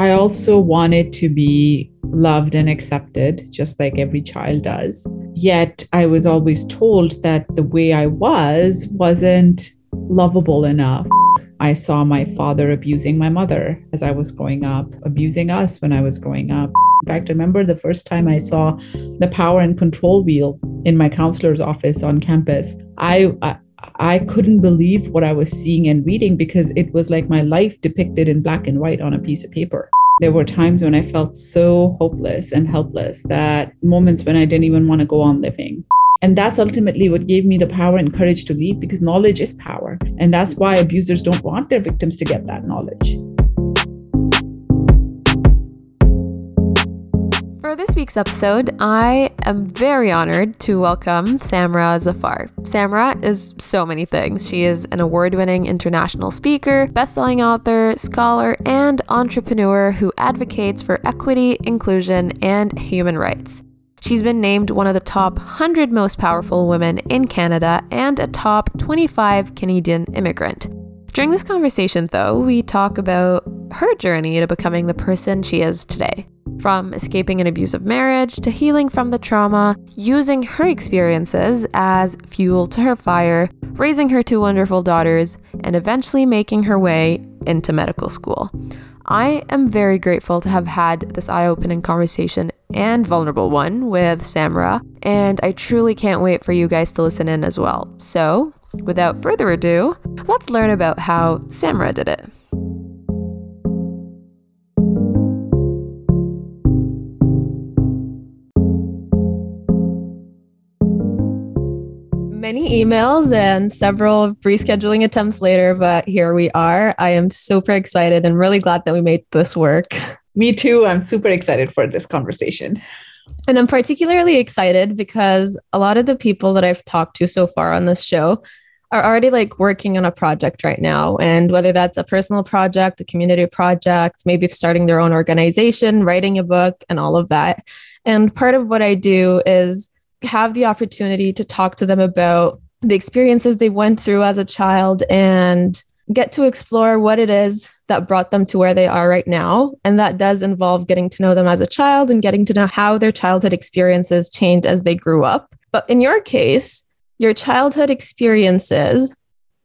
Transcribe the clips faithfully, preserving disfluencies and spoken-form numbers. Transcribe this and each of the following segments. I also wanted to be loved and accepted, just like every child does. Yet I was always told that the way I was wasn't lovable enough. I saw my father abusing my mother as I was growing up, abusing us when I was growing up. In fact, I remember the first time I saw the power and control wheel in my counselor's office on campus. I, I I couldn't believe what I was seeing and reading because it was like my life depicted in black and white on a piece of paper. There were times when I felt so hopeless and helpless, that moments when I didn't even want to go on living. And that's ultimately what gave me the power and courage to leave, because knowledge is power. And that's why abusers don't want their victims to get that knowledge. For this week's episode, I am very honored to welcome Samra Zafar. Samra is so many things. She is an award-winning international speaker, best-selling author, scholar, and entrepreneur who advocates for equity, inclusion, and human rights. She's been named one of the top one hundred most powerful women in Canada and a top twenty-five Canadian immigrant. During this conversation, though, we talk about her journey to becoming the person she is today. From escaping an abusive marriage to healing from the trauma, using her experiences as fuel to her fire, raising her two wonderful daughters, and eventually making her way into medical school. I am very grateful to have had this eye-opening conversation and vulnerable one with Samra, and I truly can't wait for you guys to listen in as well. So, without further ado, let's learn about how Samra did it. Many emails and several rescheduling attempts later, but here we are. I am super excited and really glad that we made this work. Me too. I'm super excited for this conversation. And I'm particularly excited because a lot of the people that I've talked to so far on this show are already like working on a project right now. And whether that's a personal project, a community project, maybe starting their own organization, writing a book, and all of that. And part of what I do is have the opportunity to talk to them about the experiences they went through as a child and get to explore what it is that brought them to where they are right now. And that does involve getting to know them as a child and getting to know how their childhood experiences changed as they grew up. But in your case, your childhood experiences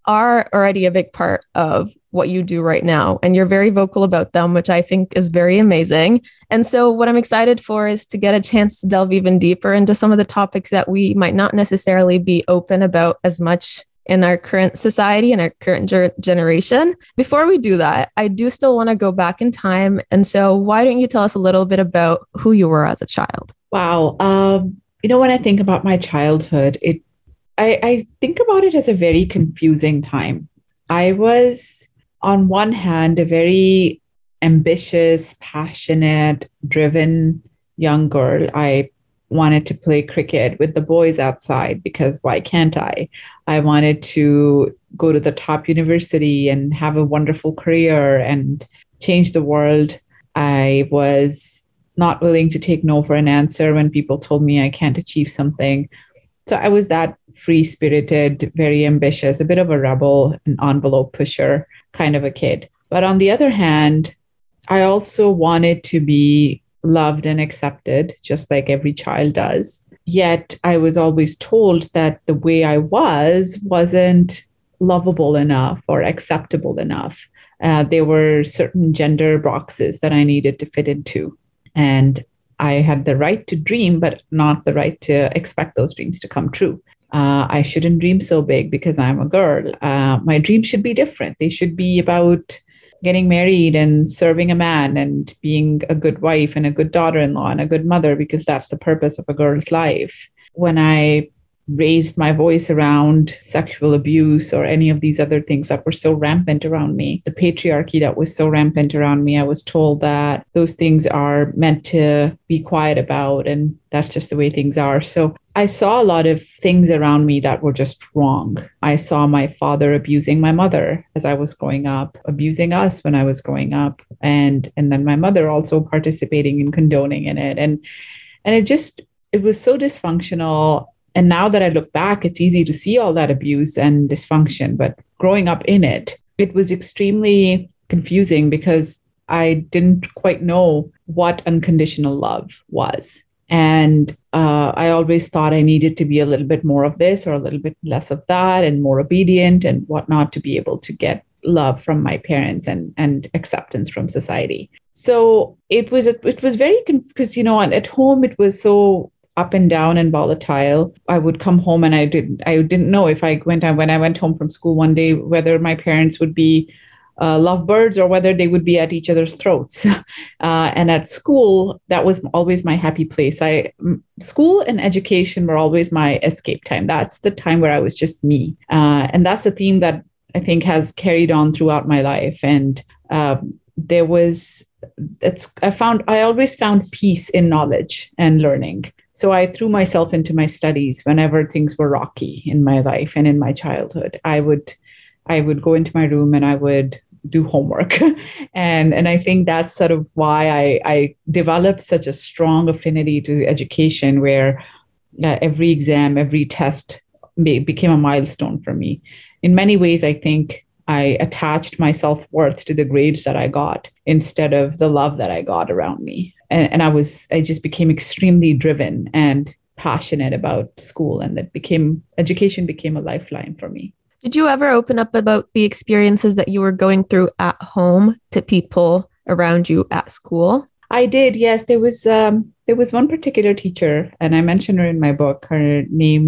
are already a big part of what you do right now. And you're very vocal about them, which I think is very amazing. And so what I'm excited for is to get a chance to delve even deeper into some of the topics that we might not necessarily be open about as much in our current society and our current ger- generation. Before we do that, I do still want to go back in time. And so why don't you tell us a little bit about who you were as a child? Wow. Um, you know, when I think about my childhood, it I, I think about it as a very confusing time. I was, on one hand, a very ambitious, passionate, driven young girl. I wanted to play cricket with the boys outside because why can't I? I wanted to go to the top university and have a wonderful career and change the world. I was not willing to take no for an answer when people told me I can't achieve something. So I was that free-spirited, very ambitious, a bit of a rebel, an envelope pusher kind of a kid. But on the other hand, I also wanted to be loved and accepted, just like every child does. Yet I was always told that the way I was wasn't lovable enough or acceptable enough. Uh, there were certain gender boxes that I needed to fit into. And I had the right to dream, but not the right to expect those dreams to come true. Uh, I shouldn't dream so big because I'm a girl. Uh, my dreams should be different. They should be about getting married and serving a man and being a good wife and a good daughter-in-law and a good mother, because that's the purpose of a girl's life. When I raised my voice around sexual abuse or any of these other things that were so rampant around me, the patriarchy that was so rampant around me, I was told that those things are meant to be quiet about, and that's just the way things are. So I saw a lot of things around me that were just wrong. I saw my father abusing my mother as I was growing up, abusing us when I was growing up, and and then my mother also participating and condoning in it. And and it just, it was so dysfunctional. And now that I look back, it's easy to see all that abuse and dysfunction. But growing up in it, it was extremely confusing because I didn't quite know what unconditional love was. And uh, I always thought I needed to be a little bit more of this or a little bit less of that and more obedient and whatnot to be able to get love from my parents and, and acceptance from society. So it was, a, it was very, because, you know, at home, it was so up and down and volatile. I would come home and I didn't, I didn't know if I went, when I went home from school one day, whether my parents would be Uh, lovebirds or whether they would be at each other's throats. Uh, and at school, that was always my happy place. I m- school and education were always my escape time. That's the time where I was just me. Uh, and that's a theme that I think has carried on throughout my life. And um, there was, it's, I found, I always found peace in knowledge and learning. So I threw myself into my studies whenever things were rocky in my life and in my childhood. I would I would go into my room and I would do homework. and and I think that's sort of why I, I developed such a strong affinity to education, where uh, every exam, every test be, became a milestone for me. In many ways, I think I attached my self-worth to the grades that I got instead of the love that I got around me. And, and I was I just became extremely driven and passionate about school, and that became education became a lifeline for me. Did you ever open up about the experiences that you were going through at home to people around you at school? I did, yes. There was um, there was one particular teacher, and I mentioned her in my book. Her name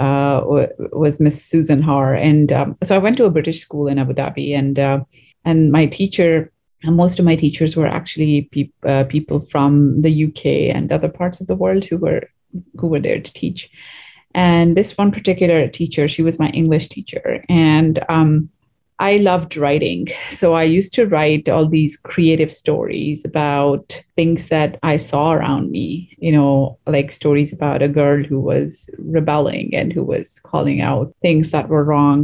uh, was Miss Susan Haar. And um, so I went to a British school in Abu Dhabi, and uh, and my teacher, and most of my teachers were actually pe- uh, people from the U K and other parts of the world who were who were there to teach. And this one particular teacher, she was my English teacher, and um, I loved writing. So I used to write all these creative stories about things that I saw around me, you know, like stories about a girl who was rebelling and who was calling out things that were wrong.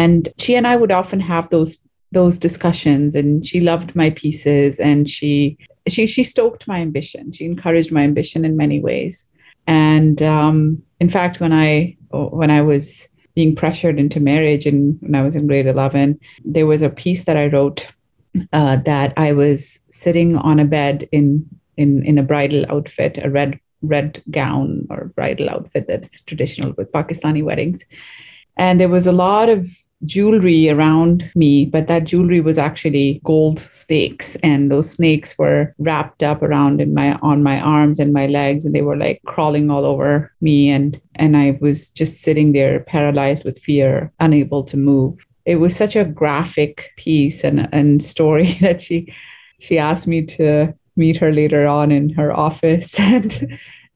And she and I would often have those those discussions, and she loved my pieces, and she she she stoked my ambition. She encouraged my ambition in many ways. And um, in fact, when I when I was being pressured into marriage, and when I was in grade eleven, there was a piece that I wrote uh, that I was sitting on a bed in in in a bridal outfit, a red red gown or bridal outfit that's traditional with Pakistani weddings, and there was a lot of jewelry around me, but that jewelry was actually gold snakes, and those snakes were wrapped up around in my on my arms and my legs, and they were like crawling all over me, and and I was just sitting there paralyzed with fear, unable to move. It was such a graphic piece and and story that she she asked me to meet her later on in her office, and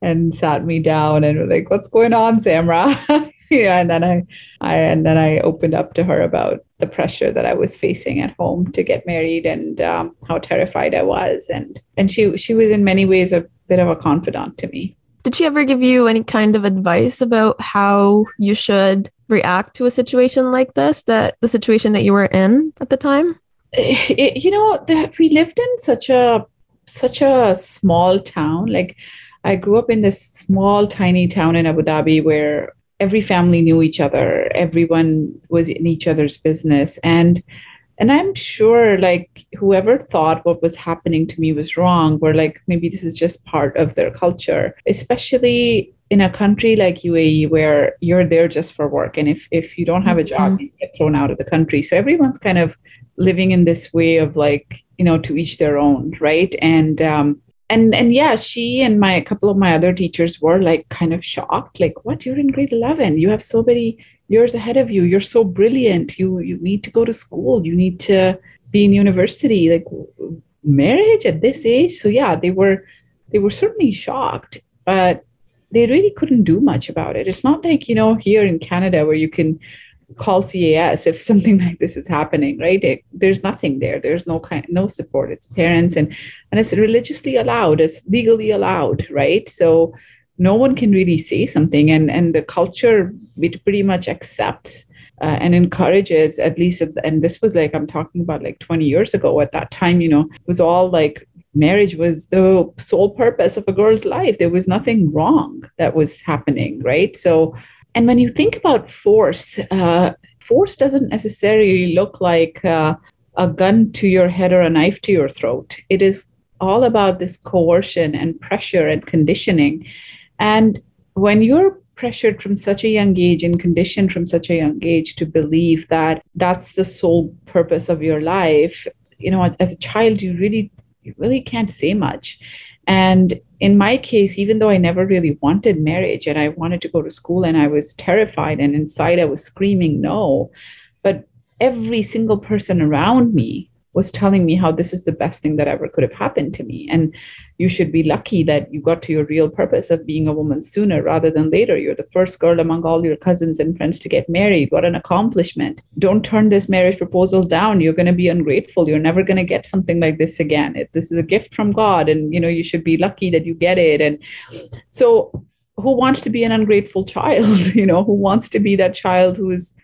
and sat me down and was like, "What's going on, Samra?" Yeah, and then I, I and then I opened up to her about the pressure that I was facing at home to get married, and um, how terrified I was, and and she she was in many ways a bit of a confidant to me. Did she ever give you any kind of advice about how you should react to a situation like this, that the situation that you were in at the time? It, it, you know, that we lived in such a such a small town. Like, I grew up in this small, tiny town in Abu Dhabi where every family knew each other. Everyone was in each other's business. And and I'm sure, like, whoever thought what was happening to me was wrong were like, maybe this is just part of their culture, especially in a country like U A E where you're there just for work. And if, if you don't have a job, mm-hmm. you get thrown out of the country. So everyone's kind of living in this way of, like, you know, to each their own, right? And um And and yeah, she and my a couple of my other teachers were, like, kind of shocked, like, what, you're in grade eleven, you have so many years ahead of you, you're so brilliant, you you need to go to school, you need to be in university, like, marriage at this age. So yeah, they were they were certainly shocked, but they really couldn't do much about it. It's not like, you know, here in Canada where you can call C A S if something like this is happening, right? It, there's nothing there. There's no kind, no support. It's parents, and and it's religiously allowed. It's legally allowed, right? So no one can really say something, and and the culture it pretty much accepts uh, and encourages, at least. And this was, like, I'm talking about, like, twenty years ago. At that time, you know, it was all like marriage was the sole purpose of a girl's life. There was nothing wrong that was happening, right? So. And when you think about force, uh, force doesn't necessarily look like uh, a gun to your head or a knife to your throat. It is all about this coercion and pressure and conditioning. And when you're pressured from such a young age and conditioned from such a young age to believe that that's the sole purpose of your life, you know, as a child, you really, you really can't say much. And in my case, even though I never really wanted marriage and I wanted to go to school and I was terrified and inside I was screaming no, but every single person around me was telling me how this is the best thing that ever could have happened to me. And you should be lucky that you got to your real purpose of being a woman sooner rather than later. You're the first girl among all your cousins and friends to get married. What an accomplishment. Don't turn this marriage proposal down. You're going to be ungrateful. You're never going to get something like this again. It, this is a gift from God. And, you know, you should be lucky that you get it. And so who wants to be an ungrateful child? You know, who wants to be that child who is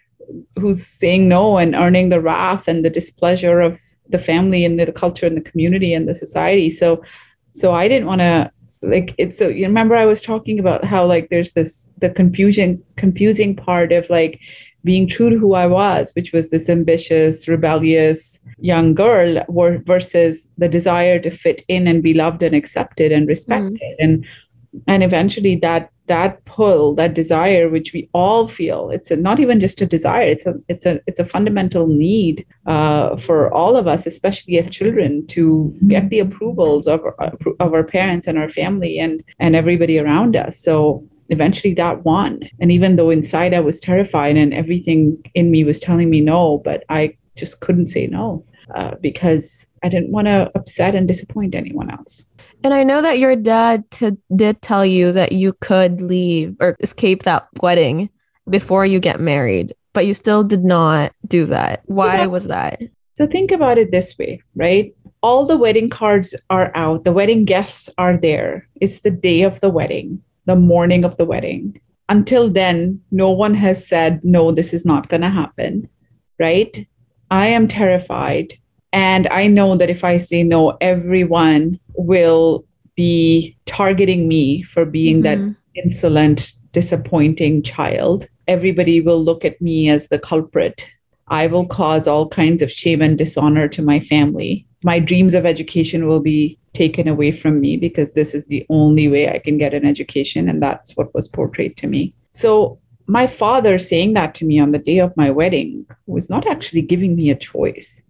who's saying no and earning the wrath and the displeasure of the family and the culture and the community and the society. So, so I didn't want to like it's so you remember I was talking about how like there's this, the confusion, confusing part of like being true to who I was, which was this ambitious, rebellious young girl were, versus the desire to fit in and be loved and accepted and respected. Mm. And, and eventually that, that pull, that desire, which we all feel, it's a, not even just a desire, it's a it's a it's a fundamental need uh, for all of us, especially as children, to get the approvals of our, of our parents and our family and and everybody around us. So eventually that won. And even though inside I was terrified and everything in me was telling me no, but I just couldn't say no uh, because I didn't want to upset and disappoint anyone else. And I know that your dad t- did tell you that you could leave or escape that wedding before you get married, but you still did not do that. Why yeah. was that? So think about it this way, right? All the wedding cards are out. The wedding guests are there. It's the day of the wedding, the morning of the wedding. Until then, no one has said, no, this is not going to happen, right? I am terrified. And I know that if I say no, everyone will be targeting me for being mm-hmm. that insolent, disappointing child. Everybody will look at me as the culprit. I will cause all kinds of shame and dishonor to my family. My dreams of education will be taken away from me because this is the only way I can get an education. And that's what was portrayed to me. So my father saying that to me on the day of my wedding was not actually giving me a choice.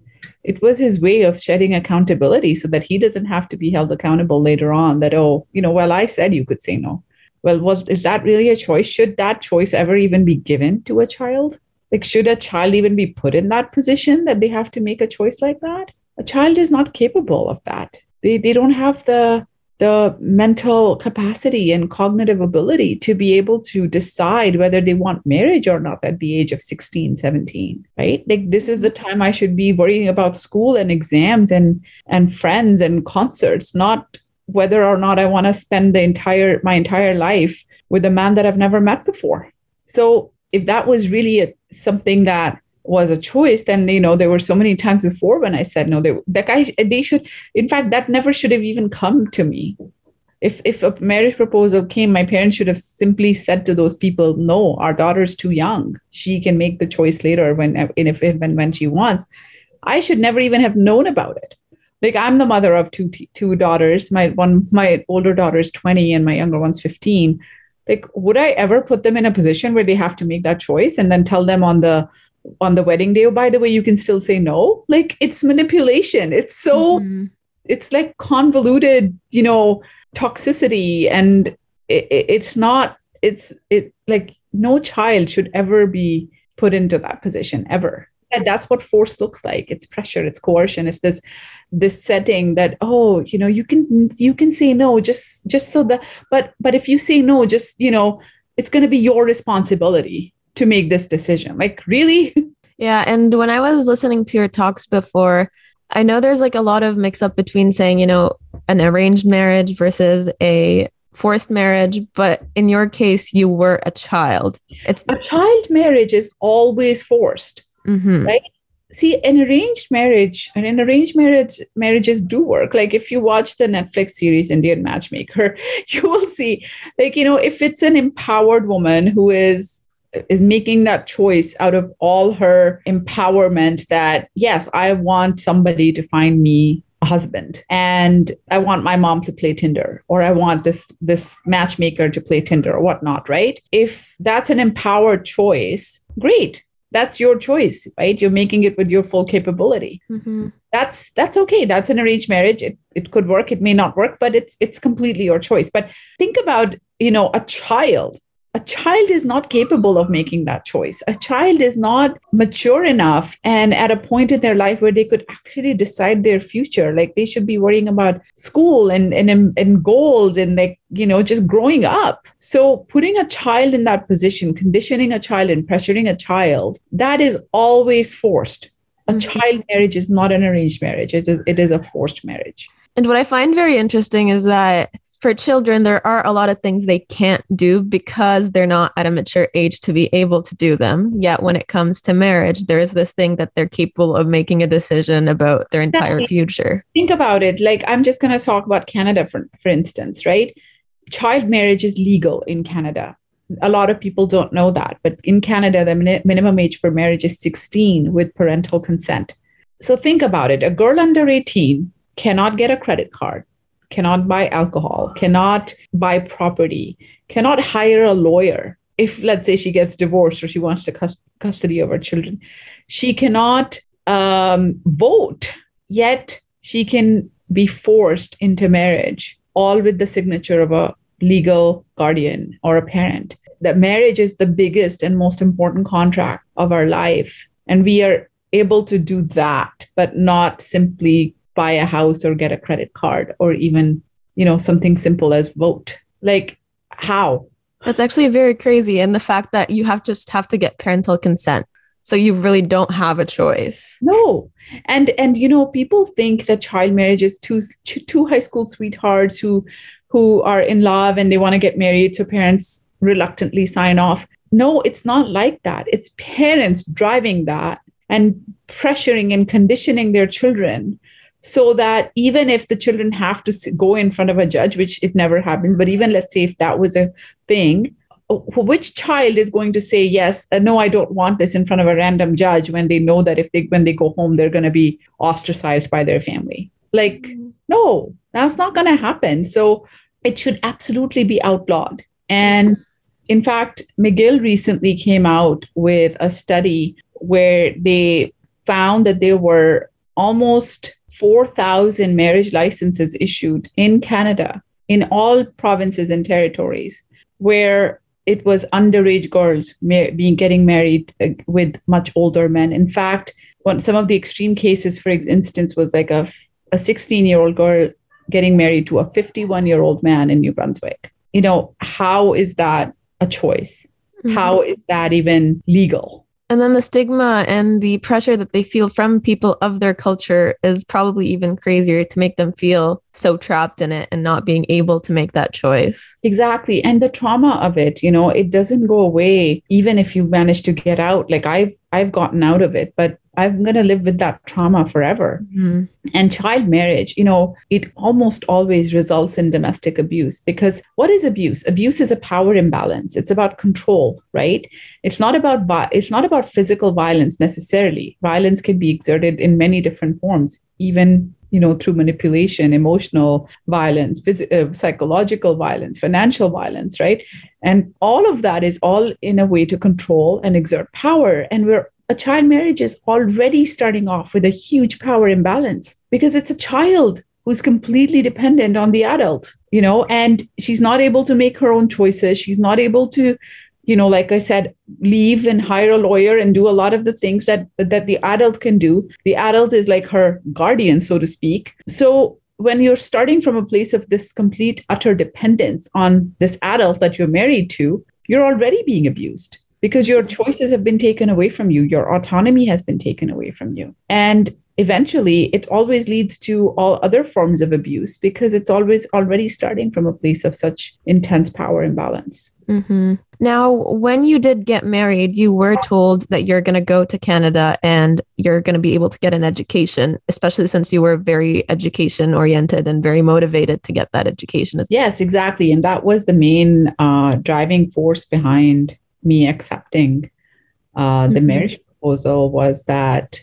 It was his way of shedding accountability so that he doesn't have to be held accountable later on that, oh, you know, well, I said you could say no. Well, was, is that really a choice? Should that choice ever even be given to a child? Like, should a child even be put in that position that they have to make a choice like that? A child is not capable of that. They they don't have the the mental capacity and cognitive ability to be able to decide whether they want marriage or not at the age of sixteen, seventeen, right? Like this is the time I should be worrying about school and exams and, and friends and concerts, not whether or not I want to spend the entire, my entire life with a man that I've never met before. So if that was really a, something that was a choice, then, you know, there were so many times before when I said, no, they, that guy, they should, in fact, that never should have even come to me. If if a marriage proposal came, my parents should have simply said to those people, no, our daughter's too young. She can make the choice later when, if, if and when she wants. I should never even have known about it. Like I'm the mother of two, two daughters. My one, my older daughter is twenty and my younger one's fifteen. Like, would I ever put them in a position where they have to make that choice and then tell them on the on the wedding day, oh, by the way, you can still say no? Like it's manipulation. It's so, mm-hmm. it's like convoluted, you know, toxicity. And it, it's not, it's it like no child should ever be put into that position ever. And that's what force looks like. It's pressure, it's coercion. It's this, this setting that, oh, you know, you can, you can say no, just, just so that, but, but if you say no, just, you know, it's going to be your responsibility to make this decision. Like, really? Yeah. And when I was listening to your talks before, I know there's like a lot of mix up between saying, you know, an arranged marriage versus a forced marriage. But in your case, you were a child. It's a child marriage is always forced, mm-hmm. right? See, an arranged marriage and an arranged marriage marriages do work. Like if you watch the Netflix series Indian Matchmaker, you will see like, you know, if it's an empowered woman who is is making that choice out of all her empowerment that, yes, I want somebody to find me a husband, and I want my mom to play Tinder, or I want this this matchmaker to play Tinder or whatnot, right? If that's an empowered choice, great. That's your choice, right? You're making it with your full capability. Mm-hmm. That's that's okay. That's an arranged marriage. It it could work. It may not work, but it's it's completely your choice. But think about, you know, a child. A child is not capable of making that choice. A child is not mature enough and at a point in their life where they could actually decide their future. Like, they should be worrying about school and and, and goals and, like, you know, just growing up. So putting a child in that position, conditioning a child and pressuring a child, that is always forced. A mm-hmm. child marriage is not an arranged marriage. It is, it is a forced marriage. And what I find very interesting is that for children, there are a lot of things they can't do because they're not at a mature age to be able to do them. Yet when it comes to marriage, there is this thing that they're capable of making a decision about their entire future. Think about it. Like, I'm just going to talk about Canada, for, for instance, right? Child marriage is legal in Canada. A lot of people don't know that. But in Canada, the min- minimum age for marriage is sixteen with parental consent. So think about it. A girl under eighteen cannot get a credit card, cannot buy alcohol, cannot buy property, cannot hire a lawyer. If, let's say, she gets divorced or she wants the cust- custody of her children, she cannot um, vote, yet she can be forced into marriage, all with the signature of a legal guardian or a parent. That marriage is the biggest and most important contract of our life. And we are able to do that, but not simply buy a house or get a credit card or even, you know, something simple as vote. Like, how? That's actually very crazy. And the fact that you have just have to get parental consent. So you really don't have a choice. No. And, and, you know, people think that child marriage is two, two high school sweethearts who, who are in love and they want to get married. So parents reluctantly sign off. No, it's not like that. It's parents driving that and pressuring and conditioning their children, so that even if the children have to go in front of a judge, which it never happens, but even let's say if that was a thing, which child is going to say, yes, uh, no, I don't want this in front of a random judge when they know that if they when they go home, they're going to be ostracized by their family? Like, no, that's not going to happen. So it should absolutely be outlawed. And in fact, McGill recently came out with a study where they found that there were almost four thousand marriage licenses issued in Canada, in all provinces and territories, where it was underage girls mar- being getting married uh, with much older men. In fact, one, some of the extreme cases, for instance, was like a sixteen-year-old girl getting married to a fifty-one-year-old man in New Brunswick. You know, how is that a choice? Mm-hmm. How is that even legal? And then the stigma and the pressure that they feel from people of their culture is probably even crazier to make them feel so trapped in it and not being able to make that choice. Exactly. And the trauma of it, you know, it doesn't go away even if you manage to get out. Like, I've, I've gotten out of it, but I'm going to live with that trauma forever. Mm-hmm. And child marriage, you know, it almost always results in domestic abuse, because what is abuse? Abuse is a power imbalance. It's about control, right? It's not about, it's not about physical violence necessarily. Violence can be exerted in many different forms, even, you know, through manipulation, emotional violence, phys- uh, psychological violence, financial violence, right? And all of that is all in a way to control and exert power. And we're A child marriage is already starting off with a huge power imbalance, because it's a child who's completely dependent on the adult, you know, and she's not able to make her own choices. She's not able to, you know, like I said, leave and hire a lawyer and do a lot of the things that that the adult can do. The adult is like her guardian, so to speak. So when you're starting from a place of this complete, utter dependence on this adult that you're married to, you're already being abused, because your choices have been taken away from you. Your autonomy has been taken away from you. And eventually, it always leads to all other forms of abuse, because it's always already starting from a place of such intense power imbalance. Mm-hmm. Now, when you did get married, you were told that you're going to go to Canada and you're going to be able to get an education, especially since you were very education oriented and very motivated to get that education. Yes, exactly. And that was the main uh, driving force behind me accepting uh, the mm-hmm. marriage proposal was that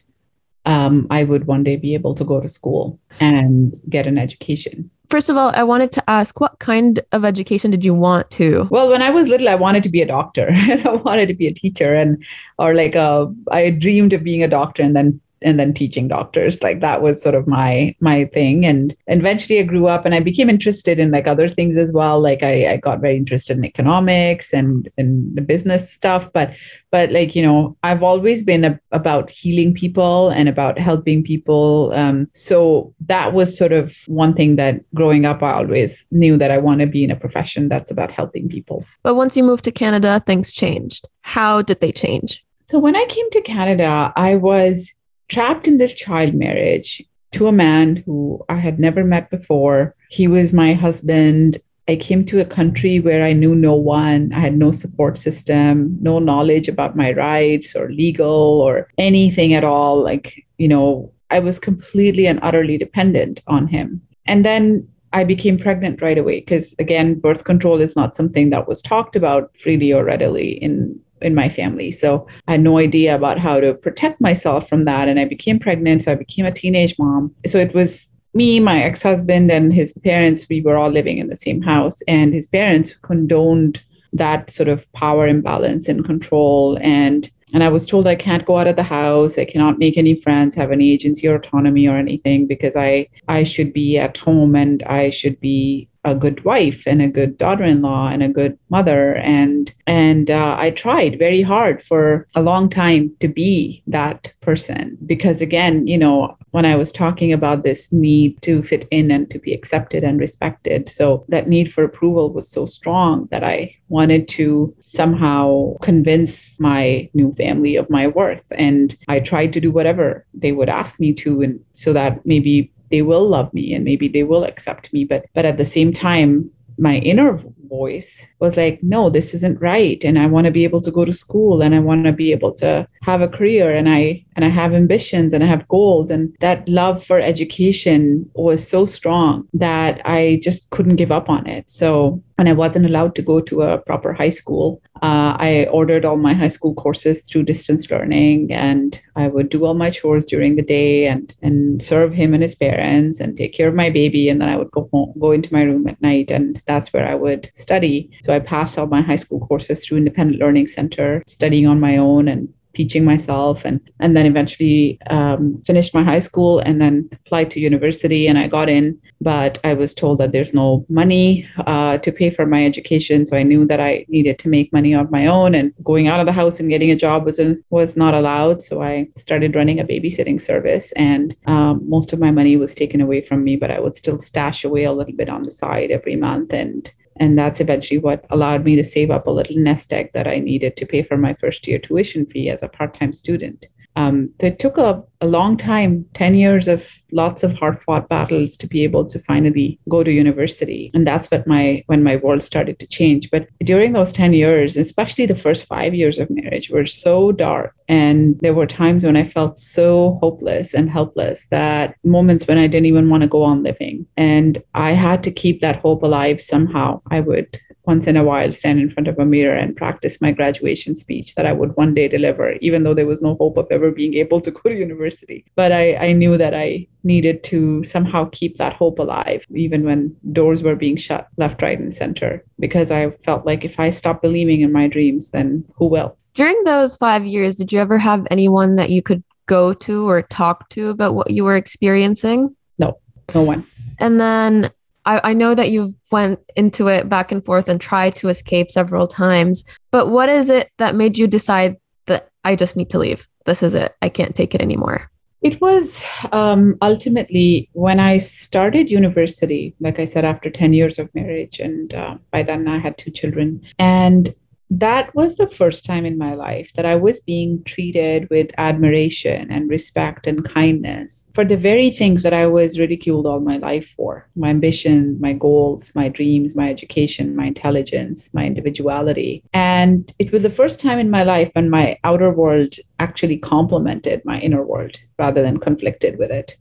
um, I would one day be able to go to school and get an education. First of all, I wanted to ask, what kind of education did you want to? Well, when I was little, I wanted to be a doctor and I wanted to be a teacher and or like a, I dreamed of being a doctor and then and then teaching doctors. Like that was sort of my my thing. And eventually I grew up and I became interested in like other things as well. Like I, I got very interested in economics and, and the business stuff. But but like, you know, I've always been a, about healing people and about helping people. Um, so that was sort of one thing that growing up, I always knew that I want to be in a profession that's about helping people. But once you moved to Canada, things changed. How did they change? So when I came to Canada, I was trapped in this child marriage to a man who I had never met before. He was my husband. I came to a country where I knew no one. I had no support system, no knowledge about my rights or legal or anything at all. Like, you know, I was completely and utterly dependent on him. And then I became pregnant right away because, again, birth control is not something that was talked about freely or readily in in my family. So I had no idea about how to protect myself from that. And I became pregnant. So I became a teenage mom. So it was me, my ex-husband and his parents. We were all living in the same house and his parents condoned that sort of power imbalance and control. And, and I was told I can't go out of the house. I cannot make any friends, have any agency or autonomy or anything because I, I should be at home and I should be a good wife and a good daughter-in-law and a good mother. And and uh, I tried very hard for a long time to be that person because, again, you know, when I was talking about this need to fit in and to be accepted and respected, so that need for approval was so strong that I wanted to somehow convince my new family of my worth. And I tried to do whatever they would ask me to, and so that maybe they will love me and maybe they will accept me. But but at the same time, my inner voice was like, no, this isn't right. And I want to be able to go to school and I want to be able to have a career and I and I have ambitions and I have goals. And that love for education was so strong that I just couldn't give up on it. So when I wasn't allowed to go to a proper high school, uh, I ordered all my high school courses through distance learning and I would do all my chores during the day and and serve him and his parents and take care of my baby. And then I would go home, go into my room at night. And that's where I would study. So I passed all my high school courses through Independent Learning Center, studying on my own and teaching myself, and and then eventually um, finished my high school and then applied to university and I got in. But I was told that there's no money uh, to pay for my education. So I knew that I needed to make money on my own, and going out of the house and getting a job was, in, was not allowed. So I started running a babysitting service, and um, most of my money was taken away from me, but I would still stash away a little bit on the side every month. And And that's eventually what allowed me to save up a little nest egg that I needed to pay for my first year tuition fee as a part-time student. Um, so it took a, a long time, ten years of lots of hard-fought battles to be able to finally go to university. And that's what my when my world started to change. But during those ten years, especially the first five years of marriage, were so dark. And there were times when I felt so hopeless and helpless, that moments when I didn't even want to go on living. And I had to keep that hope alive somehow. I would once in a while stand in front of a mirror and practice my graduation speech that I would one day deliver, even though there was no hope of ever being able to go to university. But I, I knew that I needed to somehow keep that hope alive, even when doors were being shut left, right, and center, because I felt like if I stop believing in my dreams, then who will? During those five years, did you ever have anyone that you could go to or talk to about what you were experiencing? No, no one. And then I know that you've went into it back and forth and tried to escape several times, but what is it that made you decide that I just need to leave? This is it. I can't take it anymore. It was um, ultimately when I started university, like I said, after ten years of marriage, and uh, by then I had two children. And that was the first time in my life that I was being treated with admiration and respect and kindness for the very things that I was ridiculed all my life for: my ambition, my goals, my dreams, my education, my intelligence, my individuality. And it was the first time in my life when my outer world actually complemented my inner world rather than conflicted with it.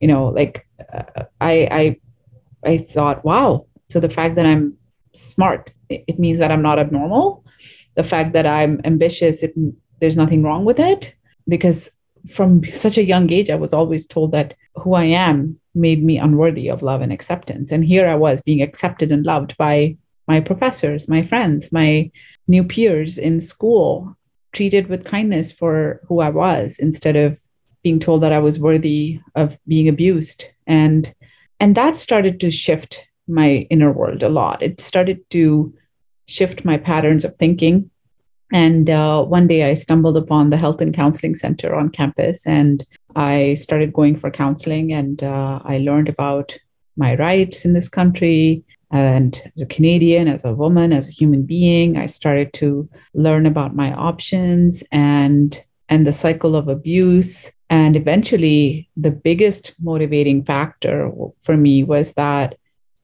You know, like uh, I, I, I thought, wow. So the fact that I'm smart, it means that I'm not abnormal. the fact that I'm ambitious, it, there's nothing wrong with it, because from such a young age, I was always told that who I am made me unworthy of love and acceptance. And here I was being accepted and loved by my professors, my friends, my new peers in school, treated with kindness for who I was, instead of being told that I was worthy of being abused. And and that started to shift my inner world a lot. It started to shift my patterns of thinking. And uh, one day I stumbled upon the Health and Counseling Center on campus, and I started going for counseling, and uh, I learned about my rights in this country. And as a Canadian, as a woman, as a human being, I started to learn about my options and, and the cycle of abuse. And eventually, the biggest motivating factor for me was that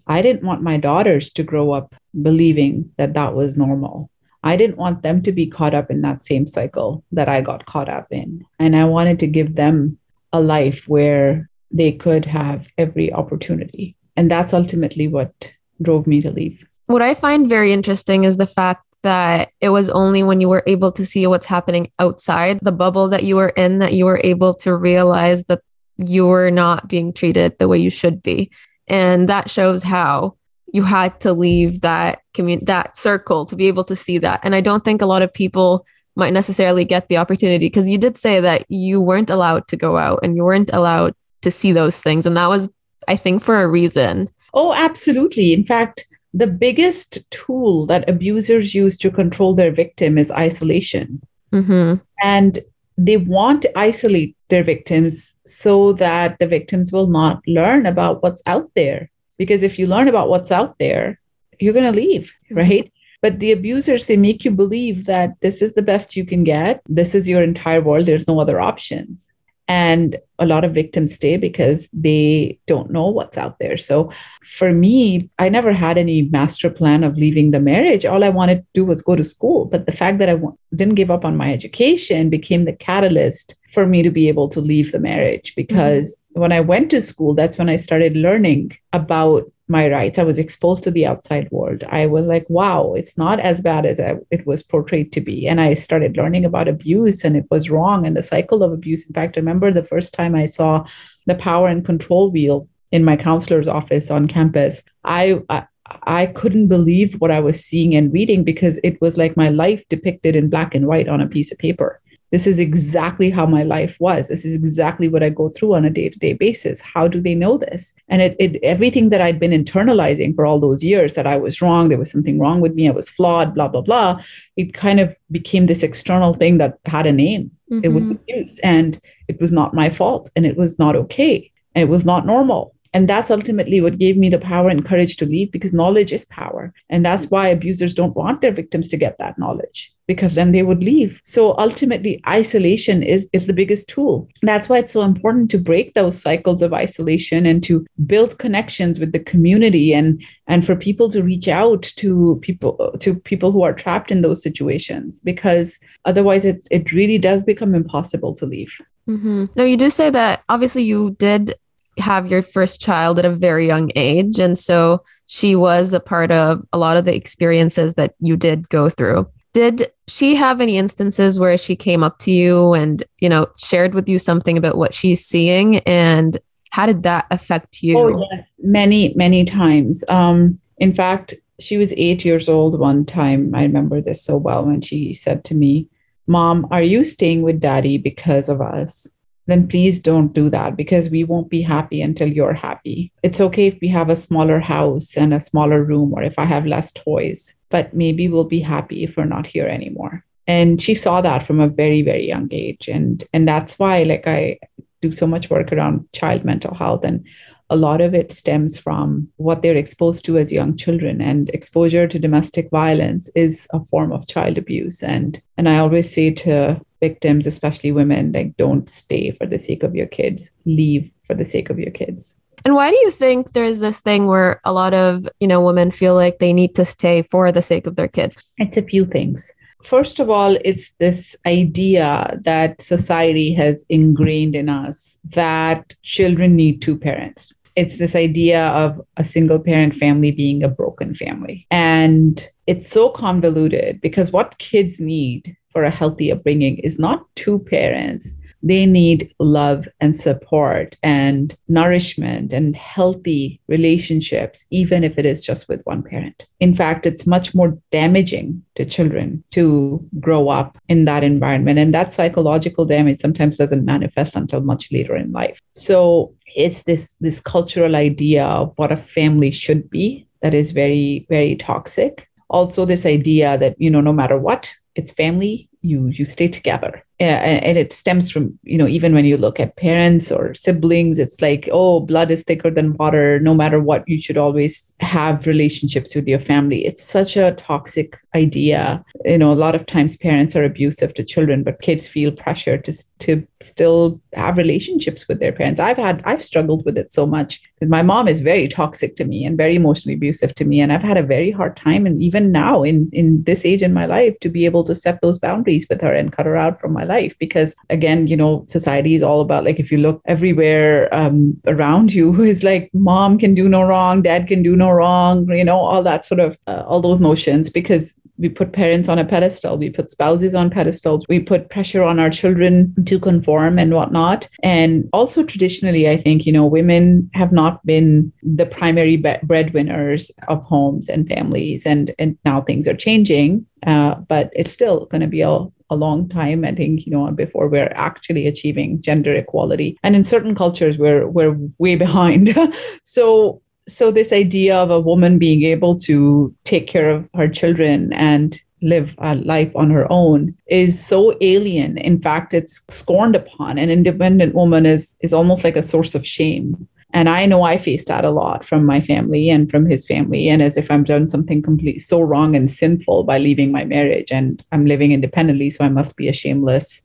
I didn't want my daughters to grow up believing that that was normal. I didn't want them to be caught up in that same cycle that I got caught up in. And I wanted to give them a life where they could have every opportunity. And that's ultimately what drove me to leave. What I find very interesting is the fact that it was only when you were able to see what's happening outside the bubble that you were in, that you were able to realize that you were not being treated the way you should be. And that shows how you had to leave that commun- that circle to be able to see that. And I don't think a lot of people might necessarily get the opportunity, because you did say that you weren't allowed to go out and you weren't allowed to see those things. And that was, I think, for a reason. Oh, absolutely. In fact, the biggest tool that abusers use to control their victim is isolation. Mm-hmm. And they want to isolate their victims so that the victims will not learn about what's out there. Because if you learn about what's out there, you're going to leave, right? But the abusers, they make you believe that this is the best you can get. This is your entire world. There's no other options. And a lot of victims stay because they don't know what's out there. So for me, I never had any master plan of leaving the marriage. All I wanted to do was go to school. But the fact that I didn't give up on my education became the catalyst for me to be able to leave the marriage. Because mm-hmm. when I went to school, that's when I started learning about my rights. I was exposed to the outside world. I was like, wow, it's not as bad as I, it was portrayed to be. And I started learning about abuse, and it was wrong, and the cycle of abuse. In fact, I remember the first time I saw the power and control wheel in my counselor's office on campus. I, I I couldn't believe what I was seeing and reading, because it was like my life depicted in black and white on a piece of paper. This is exactly how my life was. This is exactly what I go through on a day-to-day basis. How do they know this? And it, it everything that I'd been internalizing for all those years, that I was wrong, there was something wrong with me, I was flawed, blah, blah, blah. It kind of became this external thing that had a name. Mm-hmm. It was abuse, and it was not my fault, and it was not okay, and it was not normal. And that's ultimately what gave me the power and courage to leave, because knowledge is power. And that's why abusers don't want their victims to get that knowledge, because then they would leave. So ultimately, isolation is, is the biggest tool. That's why it's so important to break those cycles of isolation and to build connections with the community, and, and for people to reach out to people, to people who are trapped in those situations, because otherwise it's, it really does become impossible to leave. Mm-hmm. Now, you do say that obviously you did have your first child at a very young age. And so she was a part of a lot of the experiences that you did go through. Did she have any instances where she came up to you and, you know, shared with you something about what she's seeing? And how did that affect you? Oh, yes. Many, many times. Um, in fact, she was eight years old one time. I remember this so well, when she said to me, "Mom, are you staying with Daddy because of us? Then please don't do that, because we won't be happy until you're happy. It's okay if we have a smaller house and a smaller room, or if I have less toys, but maybe we'll be happy if we're not here anymore." And she saw that from a very, very young age. And, and that's why, like, I do so much work around child mental health, and a lot of it stems from what they're exposed to as young children, and exposure to domestic violence is a form of child abuse. And, and I always say to victims, especially women, like, don't stay for the sake of your kids, leave for the sake of your kids. And why do you think there's this thing where a lot of, you know, women feel like they need to stay for the sake of their kids? It's a few things. First of all, it's this idea that society has ingrained in us that children need two parents. it's this idea of a single parent family being a broken family. And it's so convoluted because what kids need for a healthy upbringing is not two parents. They need love and support and nourishment and healthy relationships, even if it is just with one parent. In fact, it's much more damaging to children to grow up in that environment. And that psychological damage sometimes doesn't manifest until much later in life. So it's this, this cultural idea of what a family should be that is very, very toxic. Also, this idea that, you know, no matter what, it's family. You you stay together. And it stems from, you know, even when you look at parents or siblings, it's like, oh, blood is thicker than water. No matter what, you should always have relationships with your family. It's such a toxic idea. You know, a lot of times parents are abusive to children, but kids feel pressure to to still have relationships with their parents. I've had, I've struggled with it so much. My mom is very toxic to me and very emotionally abusive to me. And I've had a very hard time. And even now in, in this age in my life, to be able to set those boundaries with her and cut her out from my life. Because again, you know, society is all about, like, if you look everywhere um, around you, is like, mom can do no wrong, dad can do no wrong, you know, all that sort of, uh, all those notions, because we put parents on a pedestal, we put spouses on pedestals, we put pressure on our children to conform and whatnot. And also traditionally, I think, you know, women have not been the primary breadwinners of homes and families. And, and now things are changing, uh, but it's still going to be all a long time, I think, you know, before we're actually achieving gender equality. And in certain cultures, we're we're way behind. so so this idea of a woman being able to take care of her children and live a life on her own is so alien. In fact, it's scorned upon. An independent woman is is almost like a source of shame. And I know I faced that a lot from my family and from his family. And as if I'm done something completely so wrong and sinful by leaving my marriage, and I'm living independently, so I must be a shameless,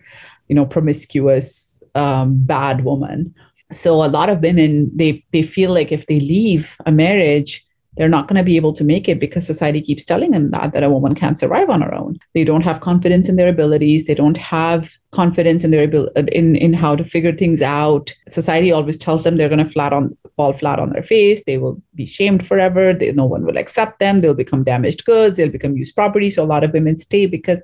you know, promiscuous, um, bad woman. So a lot of women, they they feel like if they leave a marriage, they're not going to be able to make it because society keeps telling them that, that a woman can't survive on her own. They don't have confidence in their abilities. They don't have confidence in their ability, in, in how to figure things out. Society always tells them they're going to flat on fall flat on their face. They will be shamed forever. They, no one will accept them. They'll become damaged goods. They'll become used property. So a lot of women stay because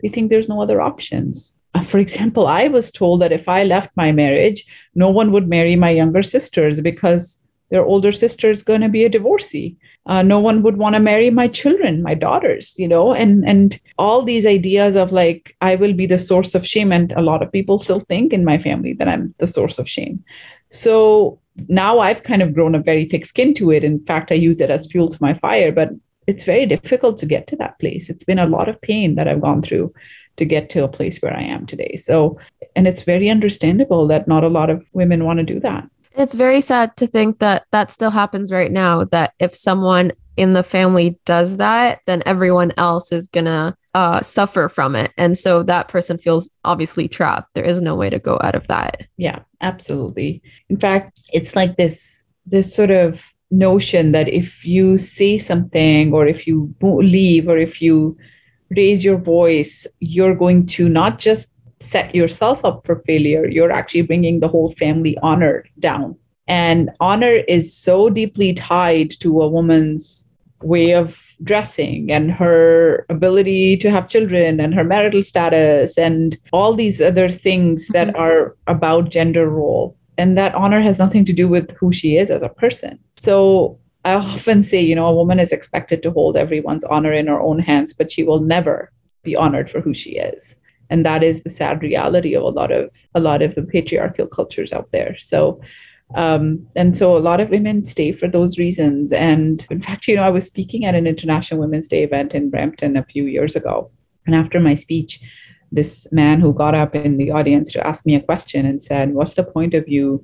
they think there's no other options. For example, I was told that if I left my marriage, no one would marry my younger sisters because their older sister is going to be a divorcee. Uh, no one would want to marry my children, my daughters, you know, and, and all these ideas of like, I will be the source of shame. And a lot of people still think in my family that I'm the source of shame. So now I've kind of grown a very thick skin to it. In fact, I use it as fuel to my fire, but it's very difficult to get to that place. It's been a lot of pain that I've gone through to get to a place where I am today. So, and it's very understandable that not a lot of women want to do that. It's very sad to think that that still happens right now, that if someone in the family does that, then everyone else is going to uh, suffer from it. And so that person feels obviously trapped. There is no way to go out of that. Yeah, absolutely. In fact, it's like this, this sort of notion that if you say something or if you leave or if you raise your voice, you're going to not just set yourself up for failure, you're actually bringing the whole family honor down. And honor is so deeply tied to a woman's way of dressing and her ability to have children and her marital status and all these other things mm-hmm. that are about gender role. And that honor has nothing to do with who she is as a person. So I often say, you know, a woman is expected to hold everyone's honor in her own hands, but she will never be honored for who she is. And that is the sad reality of a lot of a lot of the patriarchal cultures out there. So, um, and so a lot of women stay for those reasons. And in fact, you know, I was speaking at an International Women's Day event in Brampton a few years ago. And after my speech, this man who got up in the audience to ask me a question and said, "What's the point of you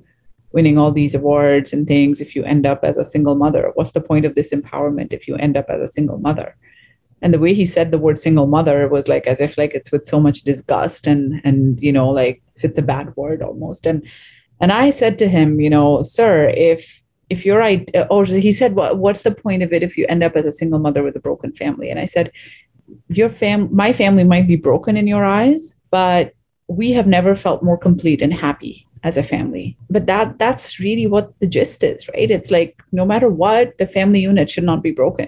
winning all these awards and things if you end up as a single mother? What's the point of this empowerment if you end up as a single mother?" And the way he said the word single mother was like as if like it's with so much disgust and, and you know, like it's a bad word almost. And and I said to him, you know, sir, if if you're right, or he said, well, what's the point of it if you end up as a single mother with a broken family? And I said, your fam, my family might be broken in your eyes, but we have never felt more complete and happy. as a family. But that that's really what the gist is, right? It's like, no matter what, the family unit should not be broken,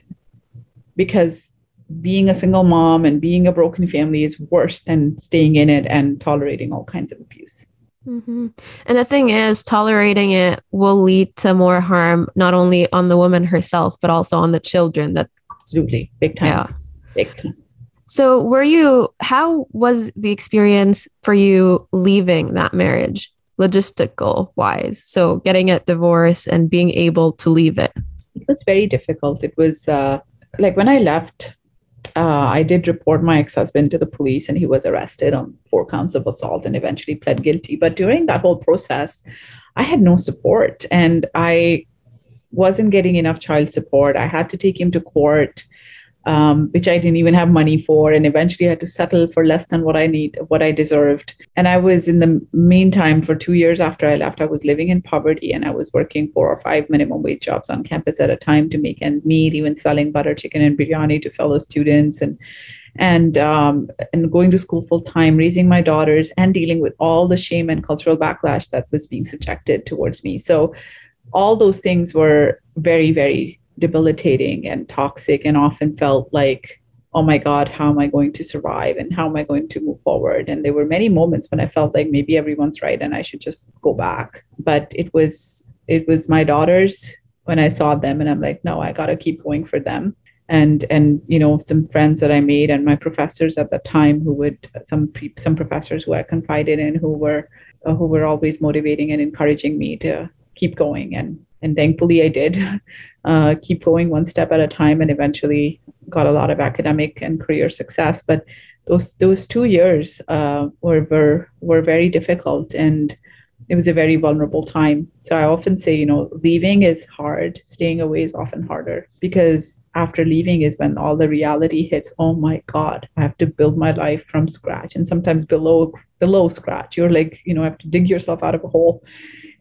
because being a single mom and being a broken family is worse than staying in it and tolerating all kinds of abuse. Mm-hmm. And the thing is, tolerating it will lead to more harm, not only on the woman herself, but also on the children. That absolutely big time. Yeah. Big time. So were you, how was the experience for you leaving that marriage, logistical wise? So getting a divorce and being able to leave it. It was very difficult. It was uh, like when I left, Uh, I did report my ex-husband to the police, and he was arrested on four counts of assault and eventually pled guilty. But during that whole process, I had no support, and I wasn't getting enough child support. I had to take him to court, um, which I didn't even have money for. And eventually I had to settle for less than what I need, what I deserved. And I was, in the meantime, for two years after I left, I was living in poverty, and I was working four or five minimum wage jobs on campus at a time to make ends meet, even selling butter chicken and biryani to fellow students, and and um, and going to school full time, raising my daughters, and dealing with all the shame and cultural backlash that was being subjected towards me. So all those things were very, very debilitating and toxic, and often felt like, oh my God, how am I going to survive, and how am I going to move forward? And there were many moments when I felt like maybe everyone's right and I should just go back. But it was it was my daughters when I saw them, and I'm like, no, I got to keep going for them. And and you know, some friends that I made, and my professors at the time who would some some professors who I confided in, who were uh, who were always motivating and encouraging me to keep going. And And thankfully I did uh, keep going one step at a time, and eventually got a lot of academic and career success. But those those two years uh, were, were were very difficult, and it was a very vulnerable time. So I often say, you know, leaving is hard. Staying away is often harder, because after leaving is when all the reality hits. Oh my God, I have to build my life from scratch, and sometimes below below scratch. You're like, you know, I have to dig yourself out of a hole.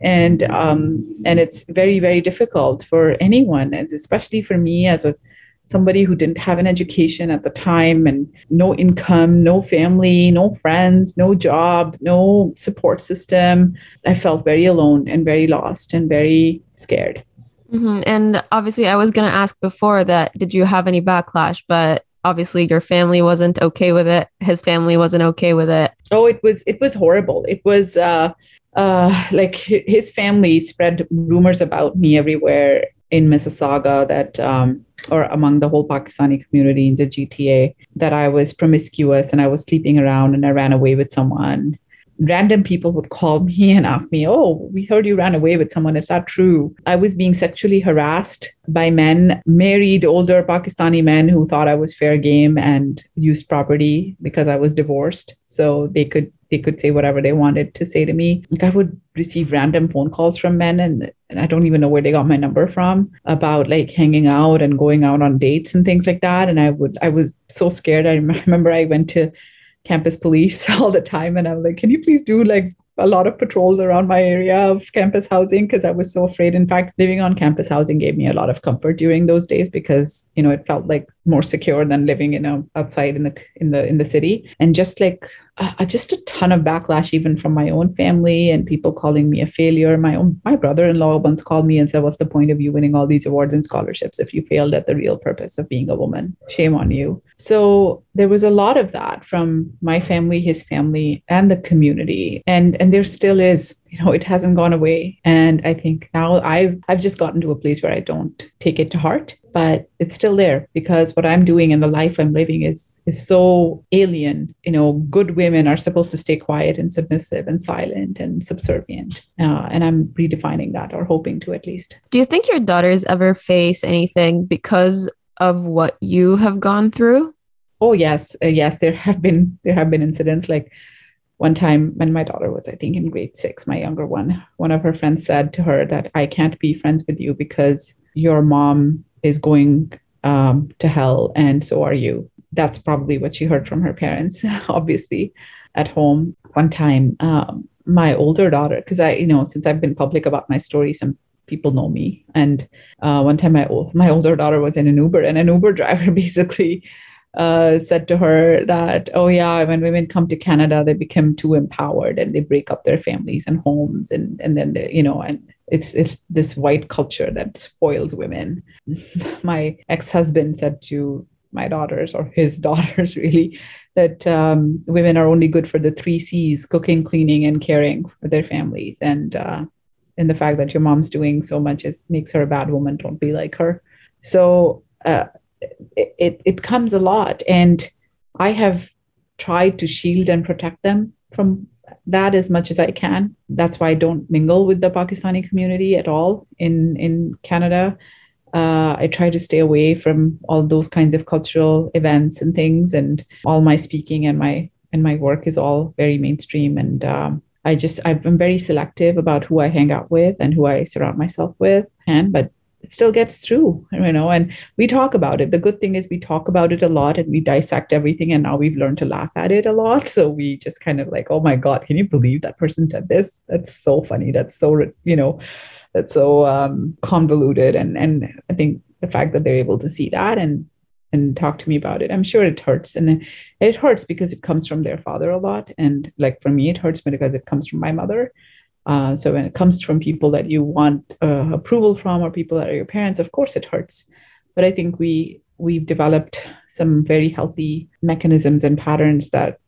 And um, and it's very, very difficult for anyone, and especially for me as a somebody who didn't have an education at the time, and no income, no family, no friends, no job, no support system. I felt very alone and very lost and very scared. Mm-hmm. And obviously, I was going to ask before that, did you have any backlash? But obviously, your family wasn't okay with it. His family wasn't okay with it. Oh, it was it was horrible. It was. Uh, Uh, like his family spread rumors about me everywhere in Mississauga that, um, or among the whole Pakistani community in the G T A, that I was promiscuous and I was sleeping around and I ran away with someone. Random people would call me and ask me, oh, we heard you ran away with someone. Is that true? I was being sexually harassed by men, married older Pakistani men who thought I was fair game and used property because I was divorced. So they could They could say whatever they wanted to say to me. Like, I would receive random phone calls from men, and, and I don't even know where they got my number from, about like hanging out and going out on dates and things like that. And I would, I was so scared. I remember I went to campus police all the time, and I'm like, can you please do like a lot of patrols around my area of campus housing? Because I was so afraid. In fact, living on campus housing gave me a lot of comfort during those days, because, you know, it felt like more secure than living, you know, outside in the in the in the city. And just like uh, just a ton of backlash, even from my own family, and people calling me a failure. My own my brother-in-law once called me and said, "What's the point of you winning all these awards and scholarships if you failed at the real purpose of being a woman? Shame on you." So there was a lot of that from my family, his family, and the community, and and there still is. You know, it hasn't gone away. And I think now I've I've just gotten to a place where I don't take it to heart, but it's still there, because what I'm doing and the life I'm living is is so alien. You know, good women are supposed to stay quiet and submissive and silent and subservient. Uh, and I'm redefining that, or hoping to, at least. Do you think your daughters ever face anything because of what you have gone through? Oh, yes. Uh, yes, there have been there have been incidents. Like one time when my daughter was, I think, in grade six, my younger one, one of her friends said to her that I can't be friends with you because your mom is going um, to hell, and so are you. That's probably what she heard from her parents, obviously, at home. One time, um, my older daughter, because I, you know, since I've been public about my story, some people know me. And uh, one time, my, my older daughter was in an Uber, and an Uber driver basically uh, said to her that, oh yeah, when women come to Canada, they become too empowered and they break up their families and homes. And, and then, they, you know, and it's, it's this white culture that spoils women. My ex-husband said to my daughters, or his daughters really, that um, women are only good for the three C's, cooking, cleaning, and caring for their families. And, uh, and the fact that your mom's doing so much is makes her a bad woman. Don't be like her. So uh, it, it it comes a lot. And I have tried to shield and protect them from that as much as I can. That's why I don't mingle with the Pakistani community at all in, in Canada. Uh, I try to stay away from all those kinds of cultural events and things. And all my speaking and my and my work is all very mainstream. And um, I just, I'm very selective about who I hang out with and who I surround myself with. And, but it still gets through, you know, and we talk about it. The good thing is we talk about it a lot and we dissect everything. And now we've learned to laugh at it a lot. So we just kind of like, oh my God, can you believe that person said this? That's so funny. That's so, you know, that's so um, convoluted. And, and I think the fact that they're able to see that and, and talk to me about it, I'm sure it hurts. And it hurts because it comes from their father a lot. And like for me, it hurts because it comes from my mother. Uh, so when it comes from people that you want uh, approval from or people that are your parents, of course it hurts. But I think we, we've developed some very healthy mechanisms and patterns that,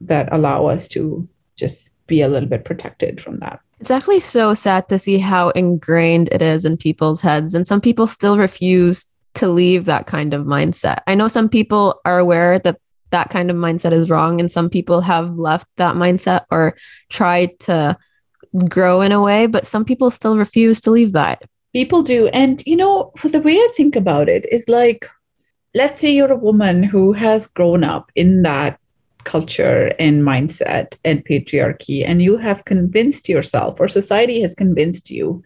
that allow us to just be a little bit protected from that. It's actually so sad to see how ingrained it is in people's heads. And some people still refuse to leave that kind of mindset. I know some people are aware that that kind of mindset is wrong. And some people have left that mindset or tried to grow in a way, but some people still refuse to leave that. People do. And, you know, the way I think about it is like, let's say you're a woman who has grown up in that culture and mindset and patriarchy, and you have convinced yourself, or society has convinced you,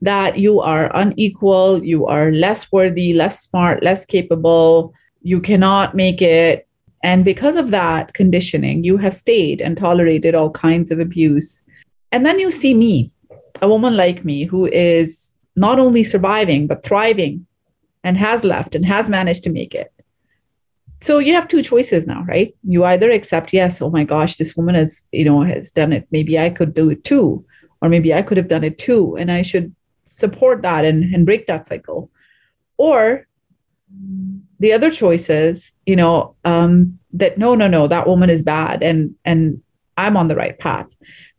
that you are unequal, you are less worthy, less smart, less capable, you cannot make it. And because of that conditioning, you have stayed and tolerated all kinds of abuse. And then you see me, a woman like me, who is not only surviving, but thriving and has left and has managed to make it. So you have two choices now, right? You either accept, yes, oh my gosh, this woman has, you know, has done it. Maybe I could do it too, or maybe I could have done it too. And I should support that and, and break that cycle. Or the other choice is, you know, um, that no, no, no, that woman is bad and, and I'm on the right path.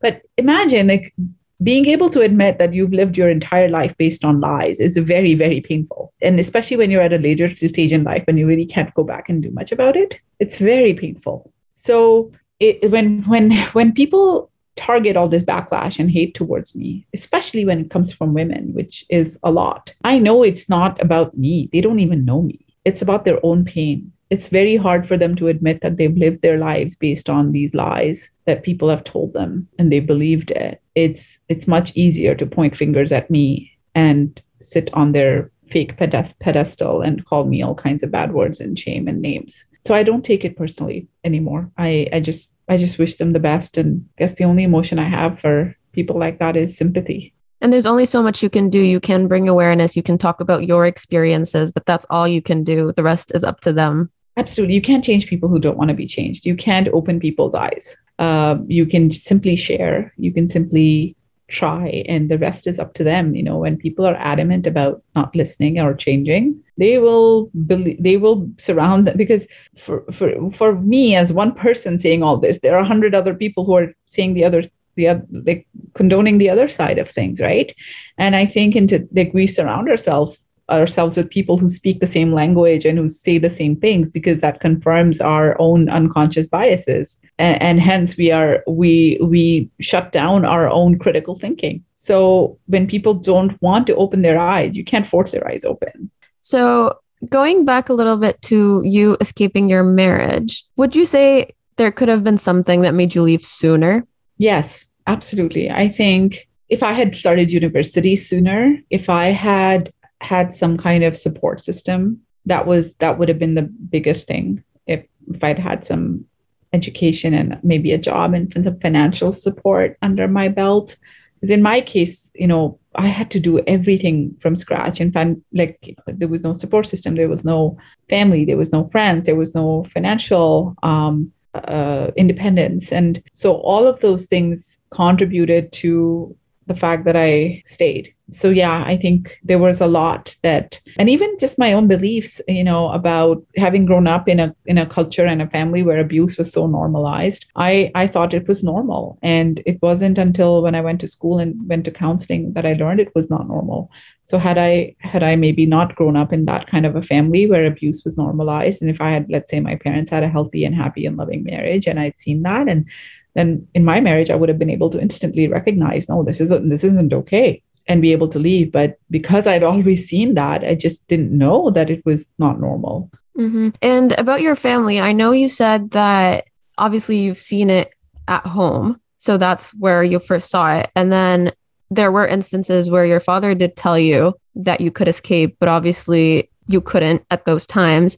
But imagine like being able to admit that you've lived your entire life based on lies is very, very painful. And especially when you're at a later stage in life and you really can't go back and do much about it, it's very painful. So it, when when when people target all this backlash and hate towards me, especially when it comes from women, which is a lot, I know it's not about me. They don't even know me. It's about their own pain. It's very hard for them to admit that they've lived their lives based on these lies that people have told them and they believed it. It's it's much easier to point fingers at me and sit on their fake pedest- pedestal and call me all kinds of bad words and shame and names. So I don't take it personally anymore. I, I just I just wish them the best. And I guess the only emotion I have for people like that is sympathy. And there's only so much you can do. You can bring awareness. You can talk about your experiences, but that's all you can do. The rest is up to them. Absolutely. You can't change people who don't want to be changed. You can't open people's eyes. Uh, you can simply share. You can simply try. And the rest is up to them. You know, when people are adamant about not listening or changing, they will believe, they will surround them. Because for, for, for me, as one person saying all this, there are a hundred other people who are saying the other the other, like condoning the other side of things, right? And I think into like we surround ourselves ourselves with people who speak the same language and who say the same things, because that confirms our own unconscious biases, and, and hence we are we we shut down our own critical thinking. So when people don't want to open their eyes, you can't force their eyes open. So going back a little bit to you escaping your marriage, would you say there could have been something that made you leave sooner? Yes, absolutely. I think if I had started university sooner, if I had had some kind of support system, that was that would have been the biggest thing. If, if I'd had some education and maybe a job and some financial support under my belt, Because in my case, you know, I had to do everything from scratch, and found, like, you know, there was no support system, there was no family, there was no friends, there was no financial um, uh, independence. And so all of those things contributed to the fact that I stayed. So yeah, I think there was a lot that, and even just my own beliefs, you know, about having grown up in a in a culture and a family where abuse was so normalized, I, I thought it was normal. And it wasn't until when I went to school and went to counseling that I learned it was not normal. So had I had I maybe not grown up in that kind of a family where abuse was normalized, and if I had, let's say, my parents had a healthy and happy and loving marriage, and I'd seen that, and then in my marriage, I would have been able to instantly recognize, no, this isn't, this isn't okay, and be able to leave. But because I'd always seen that, I just didn't know that it was not normal. Mm-hmm. And about your family, I know you said that obviously you've seen it at home. So that's where you first saw it. And then there were instances where your father did tell you that you could escape, but obviously you couldn't at those times.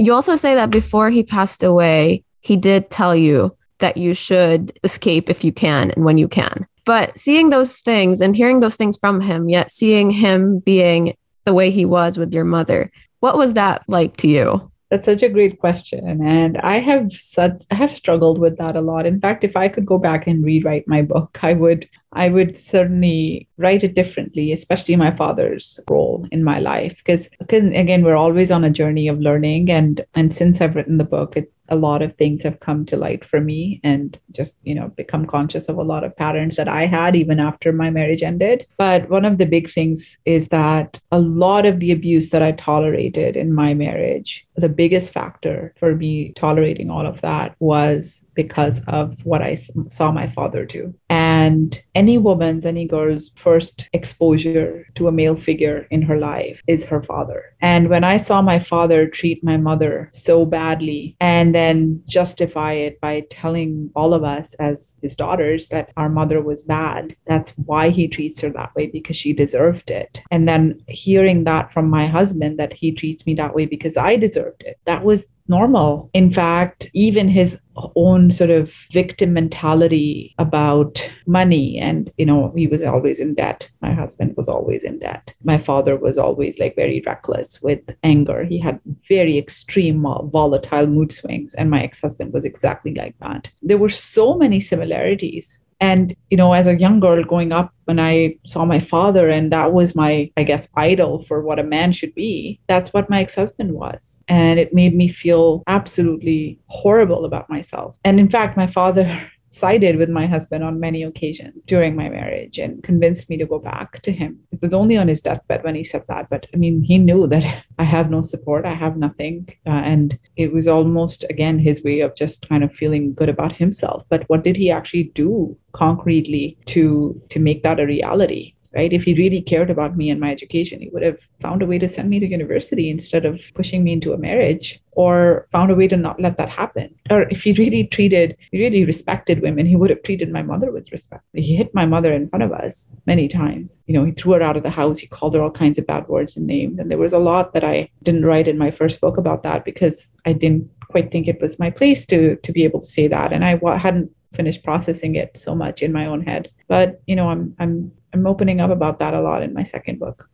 You also say that before he passed away, he did tell you that you should escape if you can and when you can. But seeing those things and hearing those things from him, yet seeing him being the way he was with your mother, what was that like to you? That's such a great question. And I have such, I have struggled with that a lot. In fact, if I could go back and rewrite my book, I would, I would certainly write it differently, especially my father's role in my life. Because again, we're always on a journey of learning. And, and since I've written the book, it, a lot of things have come to light for me, and just, you know, become conscious of a lot of patterns that I had even after my marriage ended. But one of the big things is that a lot of the abuse that I tolerated in my marriage, the biggest factor for me tolerating all of that was because of what I saw my father do. And any woman's, any girl's first exposure to a male figure in her life is her father. And when I saw my father treat my mother so badly, and then justify it by telling all of us as his daughters that our mother was bad, that's why he treats her that way, because she deserved it. And then hearing that from my husband, that he treats me that way because I deserved it, that was normal. In fact, even his own sort of victim mentality about money, and, you know, he was always in debt. My husband was always in debt. My father was always like very reckless with anger. He had very extreme volatile mood swings, and my ex-husband was exactly like that. There were so many similarities. And, you know, as a young girl growing up, when I saw my father, and that was my, I guess, idol for what a man should be, that's what my ex-husband was. And it made me feel absolutely horrible about myself. And in fact, my father sided with my husband on many occasions during my marriage and convinced me to go back to him. It was only on his deathbed when he said that. But I mean, he knew that I have no support. I have nothing. Uh, and it was almost, again, his way of just kind of feeling good about himself. But what did he actually do concretely to to make that a reality? Right? If he really cared about me and my education, he would have found a way to send me to university instead of pushing me into a marriage, or found a way to not let that happen. Or if he really treated, he really respected women, he would have treated my mother with respect. He hit my mother in front of us many times. You know, he threw her out of the house. He called her all kinds of bad words and names. And there was a lot that I didn't write in my first book about that, because I didn't quite think it was my place to, to be able to say that. And I w- hadn't finished processing it so much in my own head. But, you know, I'm, I'm, I'm opening up about that a lot in my second book.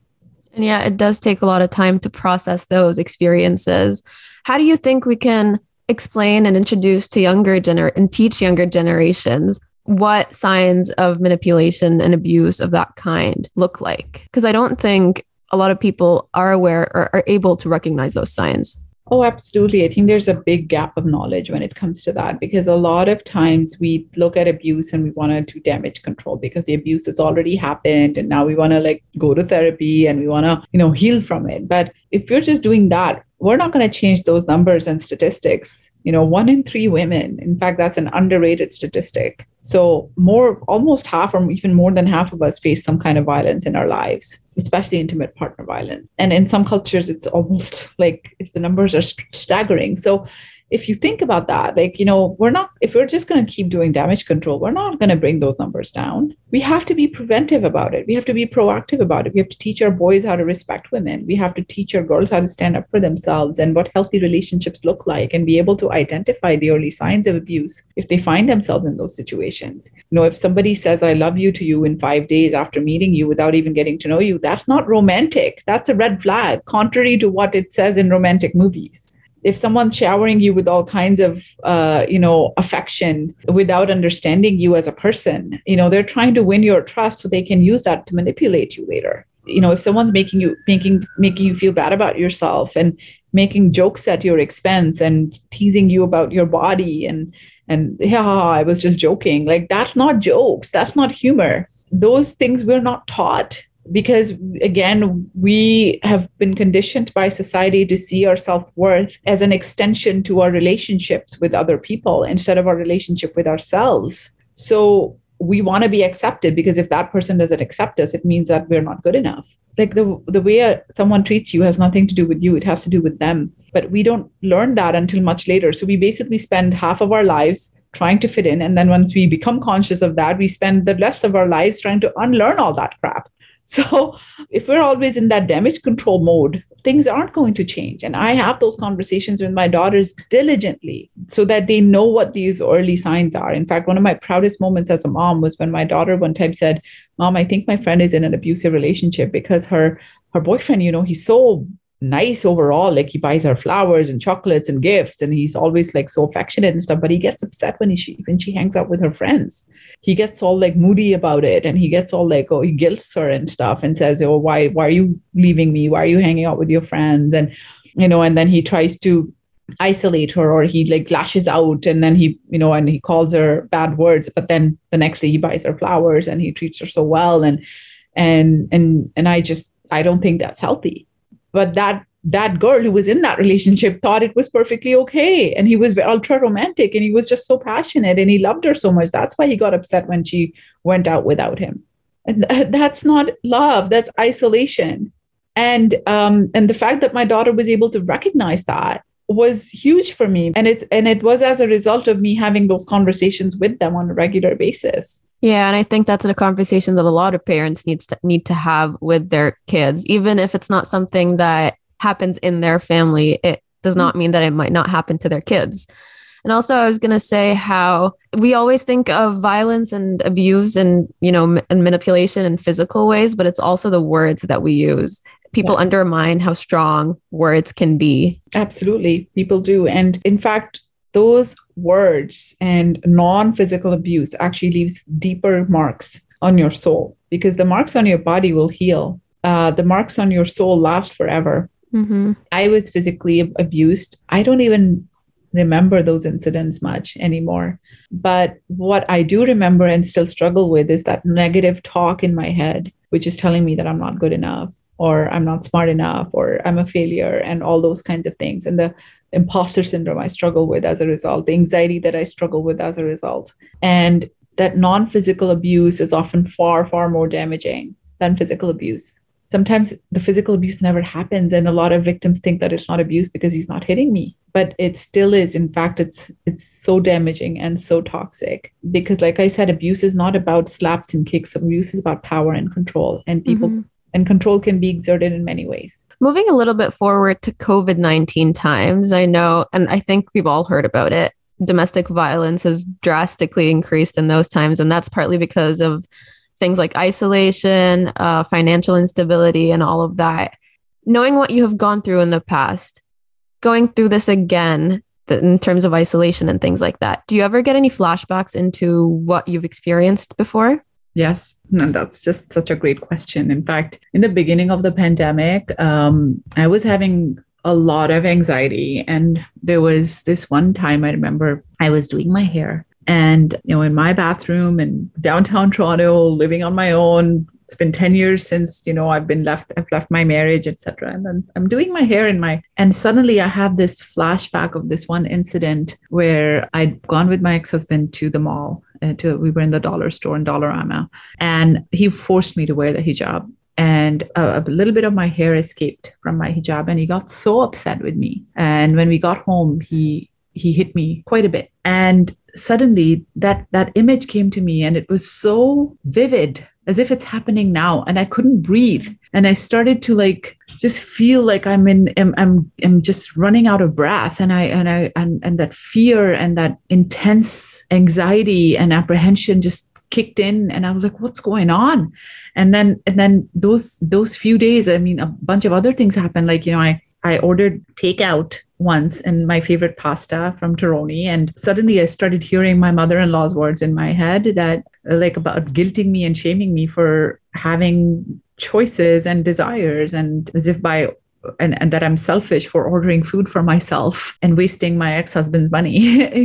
And yeah, it does take a lot of time to process those experiences. How do you think we can explain and introduce to younger gener- and teach younger generations what signs of manipulation and abuse of that kind look like? Because I don't think a lot of people are aware or are able to recognize those signs. Oh, absolutely. I think there's a big gap of knowledge when it comes to that, because a lot of times we look at abuse and we want to do damage control because the abuse has already happened. And now we want to like go to therapy and we want to, you know, heal from it. But if you're just doing that, we're not going to change those numbers and statistics. You know, one in three women, in fact, that's an underrated statistic. So more, almost half or even more than half of us face some kind of violence in our lives, especially intimate partner violence. And in some cultures, it's almost like it's, the numbers are st- staggering. So if you think about that, like, you know, we're not, if we're just going to keep doing damage control, we're not going to bring those numbers down. We have to be preventive about it. We have to be proactive about it. We have to teach our boys how to respect women. We have to teach our girls how to stand up for themselves and what healthy relationships look like, and be able to identify the early signs of abuse if they find themselves in those situations. You know, if somebody says, I love you to you in five days after meeting you without even getting to know you, that's not romantic. That's a red flag, contrary to what it says in romantic movies. If someone's showering you with all kinds of, uh, you know, affection without understanding you as a person, you know, they're trying to win your trust so they can use that to manipulate you later. You know, if someone's making you making making you feel bad about yourself and making jokes at your expense and teasing you about your body and and yeah, I was just joking. Like, that's not jokes. That's not humor. Those things we're not taught. Because again, we have been conditioned by society to see our self-worth as an extension to our relationships with other people instead of our relationship with ourselves. So we want to be accepted, because if that person doesn't accept us, it means that we're not good enough. Like, the the way someone treats you has nothing to do with you. It has to do with them. But we don't learn that until much later. So we basically spend half of our lives trying to fit in. And then once we become conscious of that, we spend the rest of our lives trying to unlearn all that crap. So if we're always in that damage control mode, things aren't going to change. And I have those conversations with my daughters diligently so that they know what these early signs are. In fact, one of my proudest moments as a mom was when my daughter one time said, Mom, I think my friend is in an abusive relationship because her, her boyfriend, you know, he's so nice overall. Like, he buys her flowers and chocolates and gifts, and he's always like so affectionate and stuff, but he gets upset when she when she hangs out with her friends. He gets all like moody about it, and he gets all like, oh, he guilts her and stuff and says, oh, why why are you leaving me? Why are you hanging out with your friends? And, you know, and then he tries to isolate her, or he like lashes out, and then he, you know, and he calls her bad words, but then the next day he buys her flowers and he treats her so well. And and and and I just I don't think that's healthy. But that that girl who was in that relationship thought it was perfectly okay. And he was ultra romantic, and he was just so passionate, and he loved her so much. That's why he got upset when she went out without him. And that's not love. That's isolation. And um, and the fact that my daughter was able to recognize that was huge for me. And it's and it was as a result of me having those conversations with them on a regular basis. Yeah. And I think that's a conversation that a lot of parents needs to need to have with their kids. Even if it's not something that happens in their family, it does not mean that it might not happen to their kids. And also, I was going to say how we always think of violence and abuse and, you know, and manipulation in physical ways, but it's also the words that we use. People yeah. undermine how strong words can be. Absolutely. People do. And in fact, those words and non-physical abuse actually leaves deeper marks on your soul, because the marks on your body will heal. Uh, the marks on your soul last forever. Mm-hmm. I was physically abused. I don't even remember those incidents much anymore. But what I do remember and still struggle with is that negative talk in my head, which is telling me that I'm not good enough, or I'm not smart enough, or I'm a failure, and all those kinds of things. And the imposter syndrome I struggle with as a result, the anxiety that I struggle with as a result. And that non-physical abuse is often far, far more damaging than physical abuse. Sometimes the physical abuse never happens, and a lot of victims think that it's not abuse because he's not hitting me, but it still is. In fact, it's it's so damaging and so toxic, because like I said, abuse is not about slaps and kicks. Abuse is about power and control, and people mm-hmm. And control can be exerted in many ways. Moving a little bit forward to covid nineteen times, I know, and I think we've all heard about it, domestic violence has drastically increased in those times. And that's partly because of things like isolation, uh, financial instability, and all of that. Knowing what you have gone through in the past, going through this again th- in terms of isolation and things like that, do you ever get any flashbacks into what you've experienced before? Yes. And that's just such a great question. In fact, in the beginning of the pandemic, um, I was having a lot of anxiety. And there was this one time I remember I was doing my hair and, you know, in my bathroom in downtown Toronto, living on my own. It's been ten years since, you know, I've been left, I've left my marriage, et cetera. And then I'm doing my hair in my, and suddenly I have this flashback of this one incident where I'd gone with my ex-husband to the mall. To, we were in the dollar store in Dollarama, and he forced me to wear the hijab, and a, a little bit of my hair escaped from my hijab, and he got so upset with me. And when we got home, he he hit me quite a bit. And suddenly that that image came to me, and it was so vivid, as if it's happening now. And I couldn't breathe. And I started to like just feel like I'm in I'm I'm, I'm just running out of breath. And I and I and, and that fear and that intense anxiety and apprehension just kicked in, and I was like, what's going on? And then, and then those, those few days, I mean, a bunch of other things happened. Like, you know, I, I ordered takeout once and my favorite pasta from Taroni. And suddenly I started hearing my mother-in-law's words in my head that like about guilting me and shaming me for having choices and desires, and as if by And, and that I'm selfish for ordering food for myself and wasting my ex-husband's money,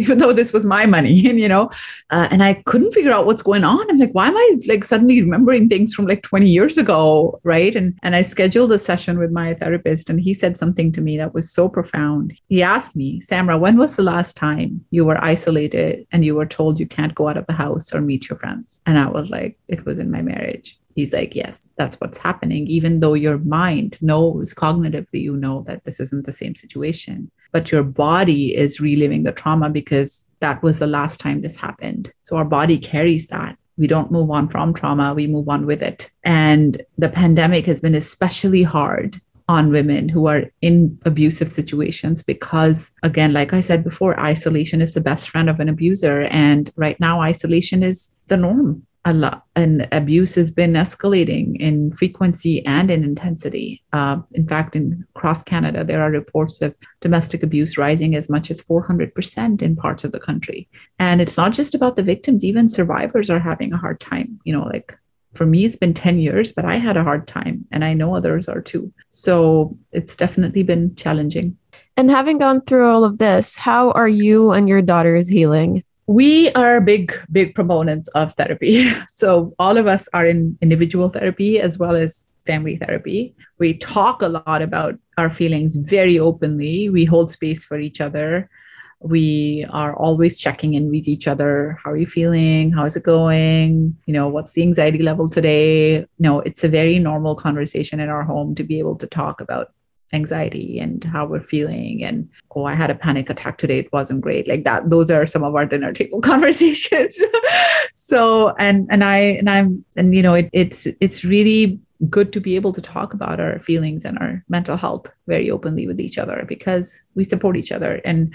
even though this was my money, and, you know, uh, and I couldn't figure out what's going on. I'm like, why am I like suddenly remembering things from like twenty years ago, right? And and I scheduled a session with my therapist, and he said something to me that was so profound. He asked me, Samra, when was the last time you were isolated and you were told you can't go out of the house or meet your friends? And I was like, it was in my marriage. He's like, yes, that's what's happening, even though your mind knows cognitively, you know, that this isn't the same situation, but your body is reliving the trauma because that was the last time this happened. So our body carries that. We don't move on from trauma, we move on with it. And the pandemic has been especially hard on women who are in abusive situations because, again, like I said before, isolation is the best friend of an abuser. And right now, isolation is the norm. A lot, and abuse has been escalating in frequency and in intensity. Uh, in fact, in across Canada, there are reports of domestic abuse rising as much as four hundred percent in parts of the country. And it's not just about the victims, even survivors are having a hard time. You know, like for me, it's been ten years, but I had a hard time, and I know others are too. So it's definitely been challenging. And having gone through all of this, how are you and your daughters healing? We are big, big proponents of therapy. So all of us are in individual therapy as well as family therapy. We talk a lot about our feelings very openly. We hold space for each other. We are always checking in with each other. How are you feeling? How's it going? You know, what's the anxiety level today? No, it's a very normal conversation in our home to be able to talk about anxiety and how we're feeling, and oh, I had a panic attack today, it wasn't great, like that. Those are some of our dinner table conversations. So and and I and I'm and you know it, it's it's really good to be able to talk about our feelings and our mental health very openly with each other, because we support each other. And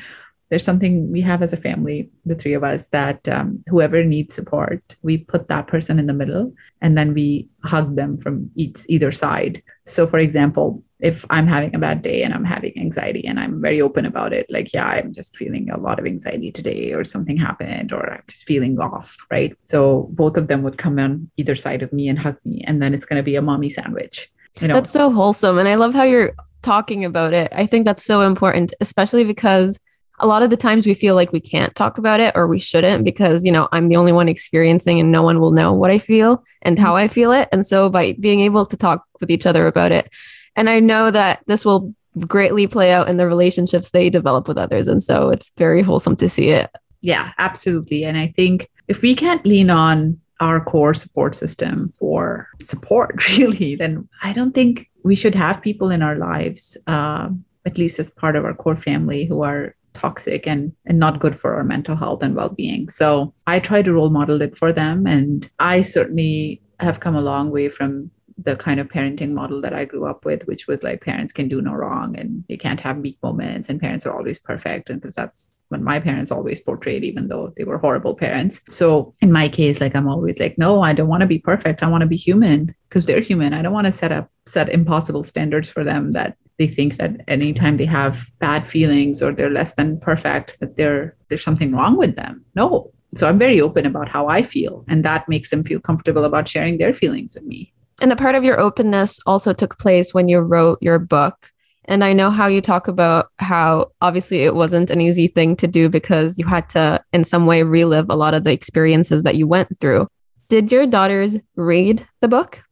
there's something we have as a family, the three of us, that um, whoever needs support, we put that person in the middle, and then we hug them from each either side. So for example, if I'm having a bad day and I'm having anxiety and I'm very open about it, like, yeah, I'm just feeling a lot of anxiety today, or something happened, or I'm just feeling off, right? So both of them would come on either side of me and hug me, and then it's going to be a mommy sandwich. You know? That's so wholesome. And I love how you're talking about it. I think that's so important, especially because a lot of the times we feel like we can't talk about it, or we shouldn't, because, you know, I'm the only one experiencing and no one will know what I feel and how I feel it. And so by being able to talk with each other about it, and I know that this will greatly play out in the relationships they develop with others. And so it's very wholesome to see it. Yeah, absolutely. And I think if we can't lean on our core support system for support, really, then I don't think we should have people in our lives, uh, at least as part of our core family, who are toxic and, and not good for our mental health and well-being. So I try to role model it for them. And I certainly have come a long way from the kind of parenting model that I grew up with, which was like parents can do no wrong and they can't have weak moments and parents are always perfect. And that's what my parents always portrayed, even though they were horrible parents. So in my case, like I'm always like, no, I don't want to be perfect. I want to be human, because they're human. I don't want to set up set impossible standards for them that they think that anytime they have bad feelings or they're less than perfect, that they're, there's something wrong with them. No. So I'm very open about how I feel, and that makes them feel comfortable about sharing their feelings with me. And a part of your openness also took place when you wrote your book. And I know how you talk about how obviously it wasn't an easy thing to do, because you had to, in some way, relive a lot of the experiences that you went through. Did your daughters read the book?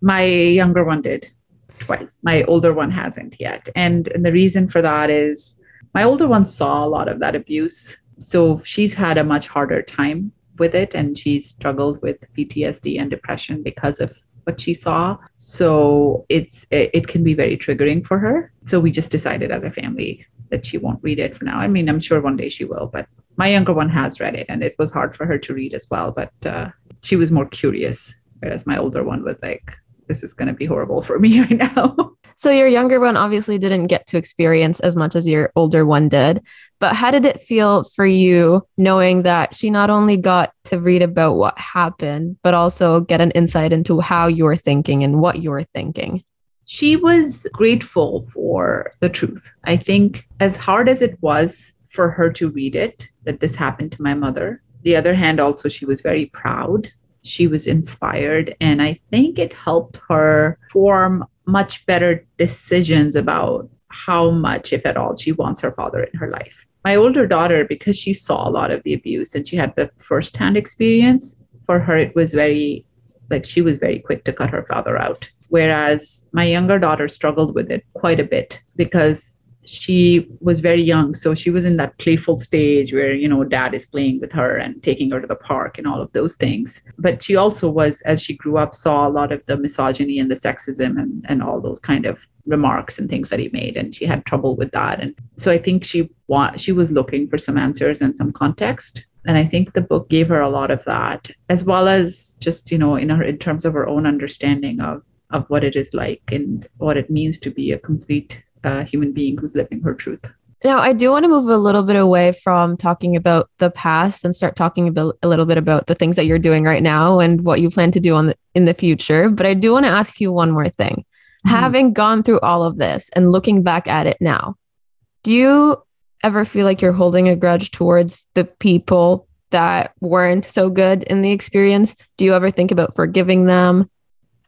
My younger one did twice. My older one hasn't yet. And, and the reason for that is my older one saw a lot of that abuse. So she's had a much harder time with it. And she struggled with P T S D and depression because of what she saw. So it's it, it can be very triggering for her. So we just decided as a family, that she won't read it for now. I mean, I'm sure one day she will, but my younger one has read it and it was hard for her to read as well. But uh, she was more curious, whereas my older one was like, this is going to be horrible for me right now. So your younger one obviously didn't get to experience as much as your older one did, but how did it feel for you knowing that she not only got to read about what happened, but also get an insight into how you're thinking and what you're thinking? She was grateful for the truth. I think as hard as it was for her to read it, that this happened to my mother. The other hand, also, she was very proud. She was inspired. And I think it helped her form much better decisions about how much, if at all, she wants her father in her life. My older daughter, because she saw a lot of the abuse and she had the firsthand experience, for her, it was very, like, she was very quick to cut her father out. Whereas my younger daughter struggled with it quite a bit because she was very young. So she was in that playful stage where, you know, dad is playing with her and taking her to the park and all of those things. But she also was, as she grew up, saw a lot of the misogyny and the sexism and, and all those kind of remarks and things that he made. And she had trouble with that. And so I think she wa- she was looking for some answers and some context. And I think the book gave her a lot of that, as well as just, you know, in her, in terms of her own understanding of, of what it is like and what it means to be a complete a human being who's living her truth. Now, I do want to move a little bit away from talking about the past and start talking about a little bit about the things that you're doing right now and what you plan to do on the, in the future. But I do want to ask you one more thing. Mm-hmm. Having gone through all of this and looking back at it now, do you ever feel like you're holding a grudge towards the people that weren't so good in the experience? Do you ever think about forgiving them?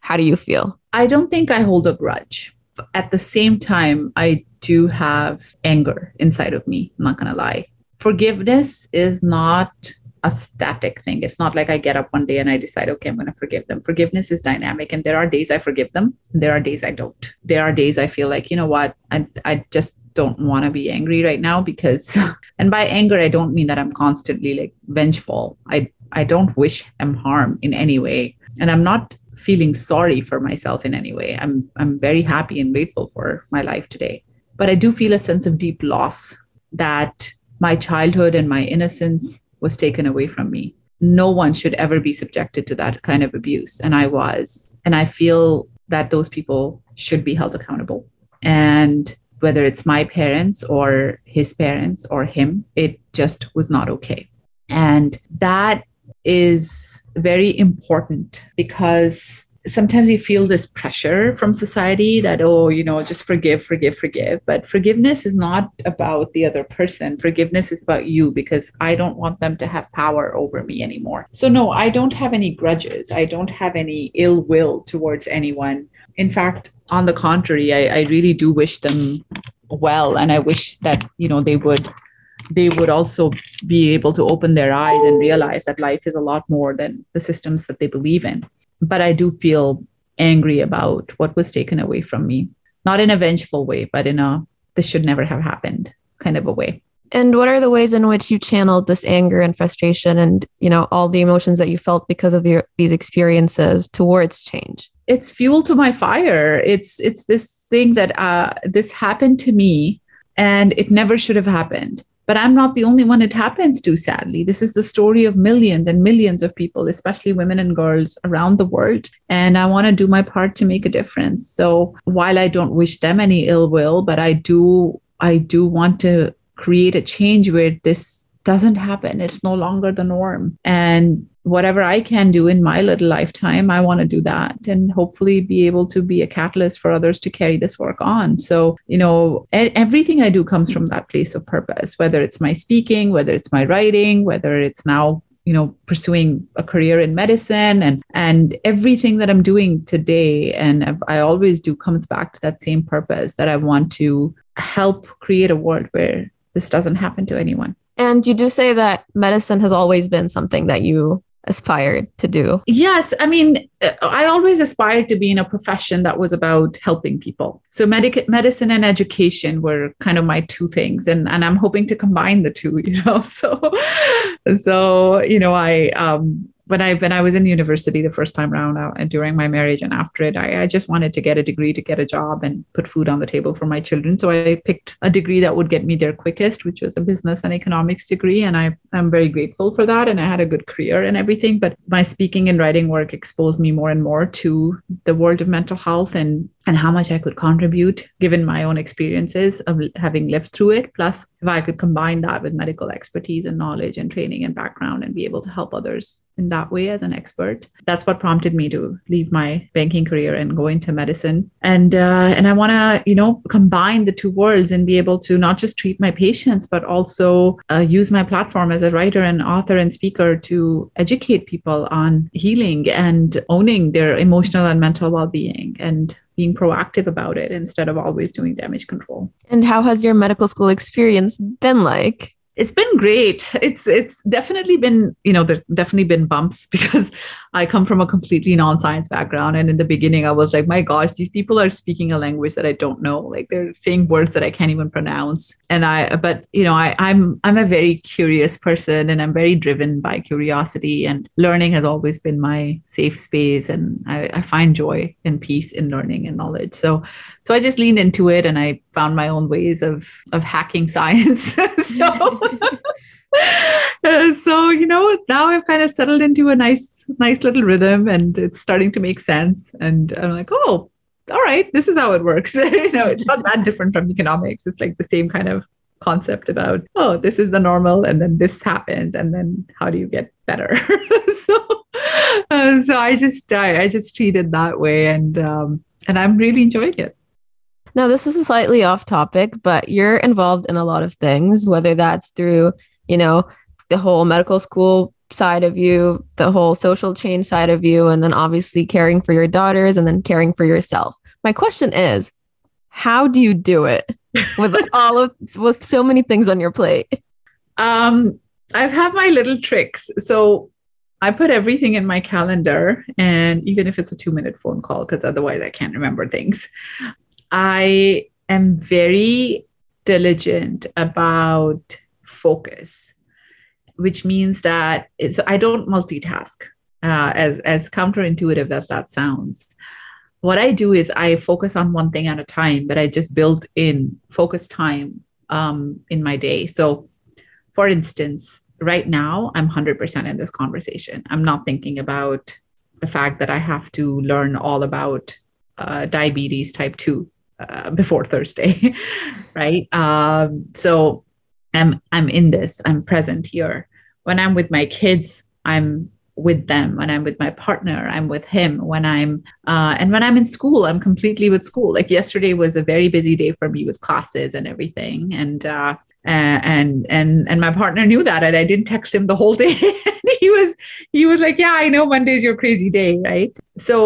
How do you feel? I don't think I hold a grudge. At the same time, I do have anger inside of me. I'm not going to lie. Forgiveness is not a static thing. It's not like I get up one day and I decide, okay, I'm going to forgive them. Forgiveness is dynamic. And there are days I forgive them. There are days I don't. There are days I feel like, you know what, I, I just don't want to be angry right now because, and by anger, I don't mean that I'm constantly like vengeful. I, I don't wish them harm in any way. And I'm not feeling sorry for myself in any way. I'm I'm very happy and grateful for my life today. But I do feel a sense of deep loss that my childhood and my innocence was taken away from me. No one should ever be subjected to that kind of abuse. And I was. And I feel that those people should be held accountable. And whether it's my parents or his parents or him, it just was not okay. And that is very important because sometimes you feel this pressure from society that, oh, you know, just forgive, forgive, forgive. But forgiveness is not about the other person. Forgiveness is about you because I don't want them to have power over me anymore. So no, I don't have any grudges. I don't have any ill will towards anyone. In fact, on the contrary, I, I really do wish them well. And I wish that, you know, they would they would also be able to open their eyes and realize that life is a lot more than the systems that they believe in. But I do feel angry about what was taken away from me, not in a vengeful way, but in a, this should never have happened kind of a way. And what are the ways in which you channeled this anger and frustration and, you know, all the emotions that you felt because of your, these experiences towards change? It's fuel to my fire. It's, it's this thing that uh, this happened to me and it never should have happened. But I'm not the only one it happens to, sadly. This is the story of millions and millions of people, especially women and girls around the world. And I want to do my part to make a difference. So while I don't wish them any ill will, but I do, I do want to create a change where this doesn't happen. It's no longer the norm. And whatever I can do in my little lifetime, I want to do that and hopefully be able to be a catalyst for others to carry this work on. So, you know, everything I do comes from that place of purpose, whether it's my speaking, whether it's my writing, whether it's now, you know, pursuing a career in medicine and, and everything that I'm doing today. And I always do comes back to that same purpose that I want to help create a world where this doesn't happen to anyone. And you do say that medicine has always been something that you aspired to do. Yes. I mean, I always aspired to be in a profession that was about helping people. So medic- medicine and education were kind of my two things. And, and I'm hoping to combine the two, you know, so, so, you know, I, um, when I when I was in university the first time around uh, and during my marriage and after it, I, I just wanted to get a degree, to get a job and put food on the table for my children. So I picked a degree that would get me there quickest, which was a business and economics degree. And I, I'm very grateful for that. And I had a good career and everything. But my speaking and writing work exposed me more and more to the world of mental health and and how much I could contribute, given my own experiences of having lived through it. Plus, if I could combine that with medical expertise and knowledge and training and background and be able to help others in that way as an expert. That's what prompted me to leave my banking career and go into medicine. And uh, and I want to, you know, combine the two worlds and be able to not just treat my patients, but also uh, use my platform as a writer and author and speaker to educate people on healing and owning their emotional and mental well-being and being proactive about it instead of always doing damage control. And how has your medical school experience been like? It's been great. It's it's definitely been, you know, there's definitely been bumps because I come from a completely non-science background. And in the beginning, I was like, my gosh, these people are speaking a language that I don't know. Like they're saying words that I can't even pronounce. And I, but, you know, I, I'm, I'm a very curious person and I'm very driven by curiosity, and learning has always been my safe space. And I, I find joy and peace in learning and knowledge. So, so I just leaned into it and I found my own ways of, of hacking science. so. So, you know, now I've kind of settled into a nice, nice little rhythm and it's starting to make sense. And I'm like, oh, all right, this is how it works. You know, it's not that different from economics. It's like the same kind of concept about, oh, this is the normal. And then this happens. And then how do you get better? so, uh, so I just, I, I just treat it that way. And, um, and I'm really enjoying it. Now, this is a slightly off topic, but you're involved in a lot of things, whether that's through, you know, the whole medical school side of you, the whole social change side of you, and then obviously caring for your daughters and then caring for yourself. My question is, how do you do it with all of with so many things on your plate? Um, I've had my little tricks. So I put everything in my calendar, and even if it's a two minute phone call, because otherwise I can't remember things. I am very diligent about focus, which means that it's, I don't multitask, uh, as, as counterintuitive as that sounds. What I do is I focus on one thing at a time, but I just build in focus time um, in my day. So for instance, right now, I'm one hundred percent in this conversation. I'm not thinking about the fact that I have to learn all about Uh, diabetes type two uh, before Thursday, right? Um, so I'm I'm in this. I'm present here. When I'm with my kids, I'm with them. When I'm with my partner, I'm with him. When I'm uh, and when I'm in school, I'm completely with school. Like yesterday was a very busy day for me with classes and everything. And uh, and and and my partner knew that, and I didn't text him the whole day. He was he was like, yeah, I know Monday's your crazy day, right? So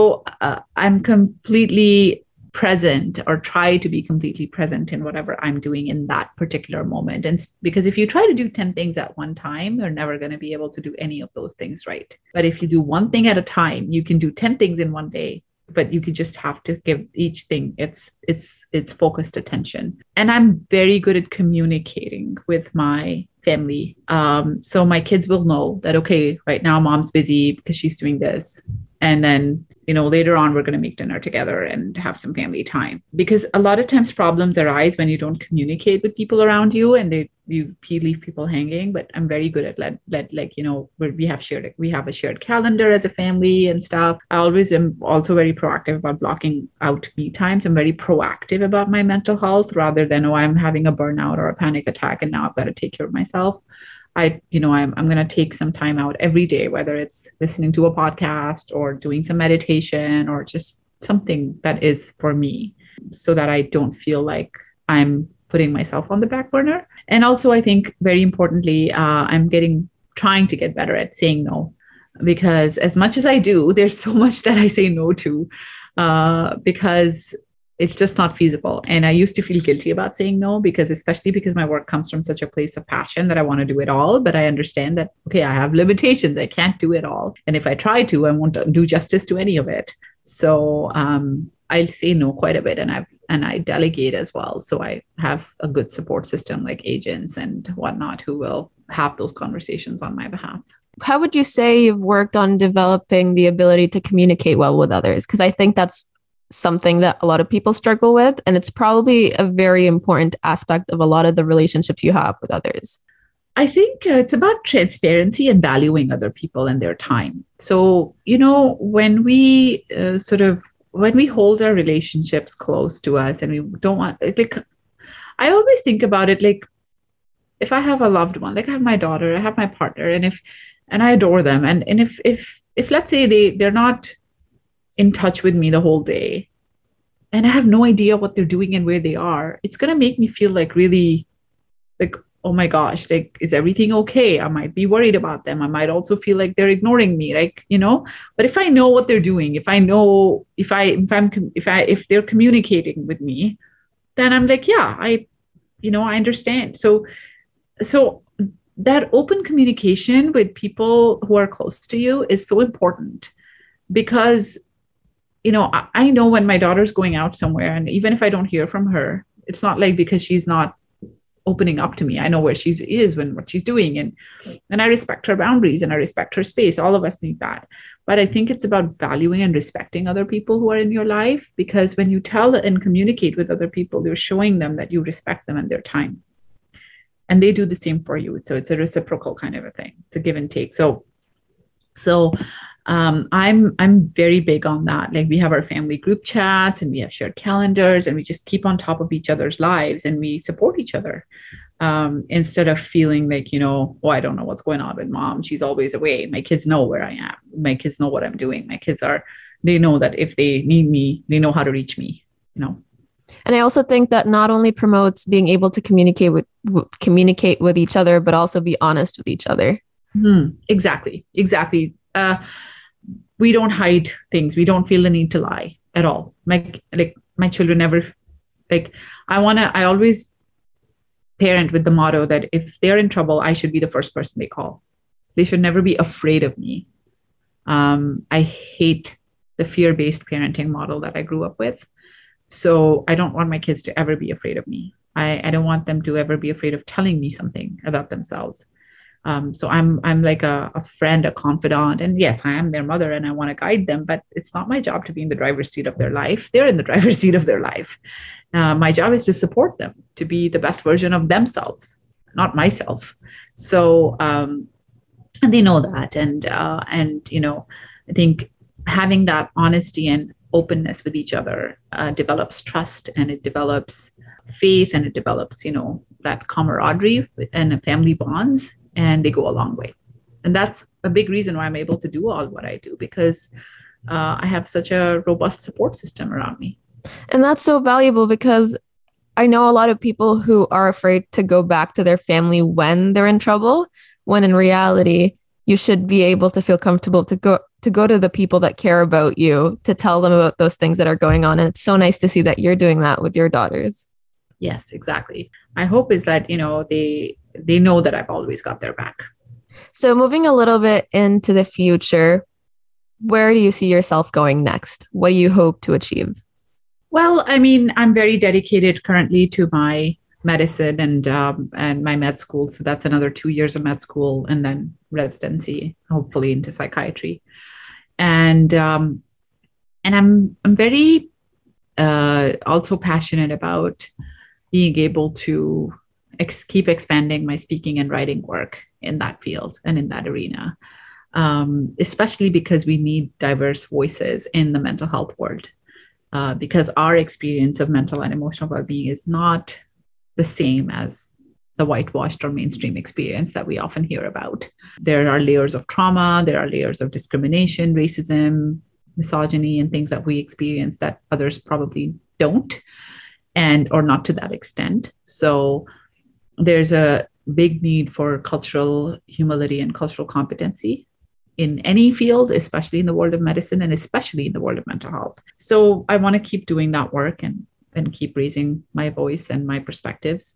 uh, I'm completely present, or try to be completely present in whatever I'm doing in that particular moment. And because if you try to do ten things at one time, you're never going to be able to do any of those things right. But if you do one thing at a time, you can do ten things in one day, but you could just have to give each thing its its its focused attention. And I'm very good at communicating with my family. Um, so my kids will know that, okay, right now mom's busy because she's doing this. And then, you know, later on, we're going to make dinner together and have some family time. Because a lot of times problems arise when you don't communicate with people around you and they you leave people hanging. But I'm very good at let, let like, you know, we have shared we have a shared calendar as a family and stuff. I always am also very proactive about blocking out me times. I'm very proactive about my mental health rather than, oh, I'm having a burnout or a panic attack and now I've got to take care of myself. I, you know, I'm, I'm going to take some time out every day, whether it's listening to a podcast or doing some meditation or just something that is for me, so that I don't feel like I'm putting myself on the back burner. And also, I think very importantly, uh, I'm getting, trying to get better at saying no, because as much as I do, there's so much that I say no to, uh, because it's just not feasible. And I used to feel guilty about saying no, because especially because my work comes from such a place of passion that I want to do it all. But I understand that, okay, I have limitations. I can't do it all. And if I try to, I won't do justice to any of it. So um, I'll say no quite a bit. And I and I delegate as well. So I have a good support system like agents and whatnot who will have those conversations on my behalf. How would you say you've worked on developing the ability to communicate well with others? Because I think that's something that a lot of people struggle with, and it's probably a very important aspect of a lot of the relationships you have with others. I think uh, it's about transparency and valuing other people and their time. So, you know, when we uh, sort of, when we hold our relationships close to us and we don't want, like, I always think about it, like, if I have a loved one, like I have my daughter, I have my partner, and if, and I adore them. And, and if, if, if let's say they, they're not in touch with me the whole day and I have no idea what they're doing and where they are, it's going to make me feel like really like, oh my gosh, like, is everything okay? I might be worried about them. I might also feel like they're ignoring me, like, you know, but if I know what they're doing, if I know, if I, if I'm, if I, if they're communicating with me, then I'm like, yeah, I, you know, I understand. So, so that open communication with people who are close to you is so important because, you know, I, I know when my daughter's going out somewhere, and even if I don't hear from her, it's not like because she's not opening up to me. I know where she is and what she's doing, and and I respect her boundaries and I respect her space. All of us need that. But I think it's about valuing and respecting other people who are in your life, because when you tell and communicate with other people, you're showing them that you respect them and their time. And they do the same for you. So it's a reciprocal kind of a thing. It's a give and take. So so um, I'm I'm very big on that. Like, we have our family group chats and we have shared calendars and we just keep on top of each other's lives and we support each other um, instead of feeling like, you know, oh, I don't know what's going on with mom. She's always away. My kids know where I am. My kids know what I'm doing. My kids are, they know that if they need me, they know how to reach me, you know. And I also think that not only promotes being able to communicate with w- communicate with each other, but also be honest with each other. Mm-hmm. Exactly, exactly. Uh, we don't hide things. We don't feel the need to lie at all. My, like my children never, like I want to, I always parent with the motto that if they're in trouble, I should be the first person they call. They should never be afraid of me. Um, I hate the fear-based parenting model that I grew up with. So I don't want my kids to ever be afraid of me. I, I don't want them to ever be afraid of telling me something about themselves. Um, so I'm I'm like a, a friend, a confidant. And yes, I am their mother and I want to guide them, but it's not my job to be in the driver's seat of their life. They're in the driver's seat of their life. Uh, my job is to support them, to be the best version of themselves, not myself. So um, and they know that. And, uh, and you know, I think having that honesty and openness with each other uh, develops trust, and it develops faith, and it develops, you know, that camaraderie and family bonds, and they go a long way. And that's a big reason why I'm able to do all what I do, because uh, I have such a robust support system around me. And that's so valuable, because I know a lot of people who are afraid to go back to their family when they're in trouble, when in reality, you should be able to feel comfortable to go to go to the people that care about you, to tell them about those things that are going on. And it's so nice to see that you're doing that with your daughters. Yes, exactly. My hope is that, you know, they they know that I've always got their back. So moving a little bit into the future, where do you see yourself going next? What do you hope to achieve? Well, I mean, I'm very dedicated currently to my medicine and um, and my med school. So that's another two years of med school and then residency, hopefully into psychiatry. And um, and I'm I'm very uh, also passionate about being able to ex- keep expanding my speaking and writing work in that field and in that arena, um, especially because we need diverse voices in the mental health world, uh, because our experience of mental and emotional well-being is not the same as the whitewashed or mainstream experience that we often hear about. There are layers of trauma, there are layers of discrimination, racism, misogyny, and things that we experience that others probably don't, and or not to that extent. So there's a big need for cultural humility and cultural competency in any field, especially in the world of medicine and especially in the world of mental health. So I want to keep doing that work and and keep raising my voice and my perspectives.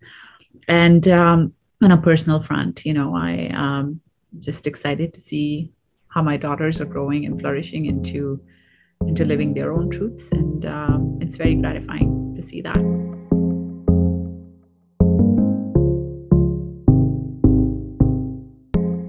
And um, on a personal front, you know, I um, just excited to see how my daughters are growing and flourishing into, into living their own truths. And um, it's very gratifying to see that.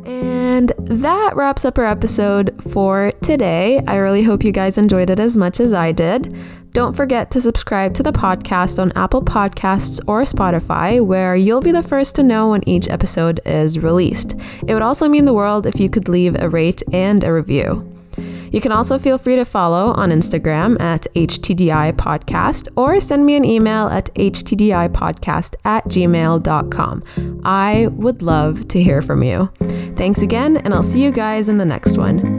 And that wraps up our episode for today. I really hope you guys enjoyed it as much as I did. Don't forget to subscribe to the podcast on Apple Podcasts or Spotify, where you'll be the first to know when each episode is released. It would also mean the world if you could leave a rate and a review. You can also feel free to follow on Instagram at H T D I Podcast, or send me an email at H T D I podcast at gmail dot com. I would love to hear from you. Thanks again, and I'll see you guys in the next one.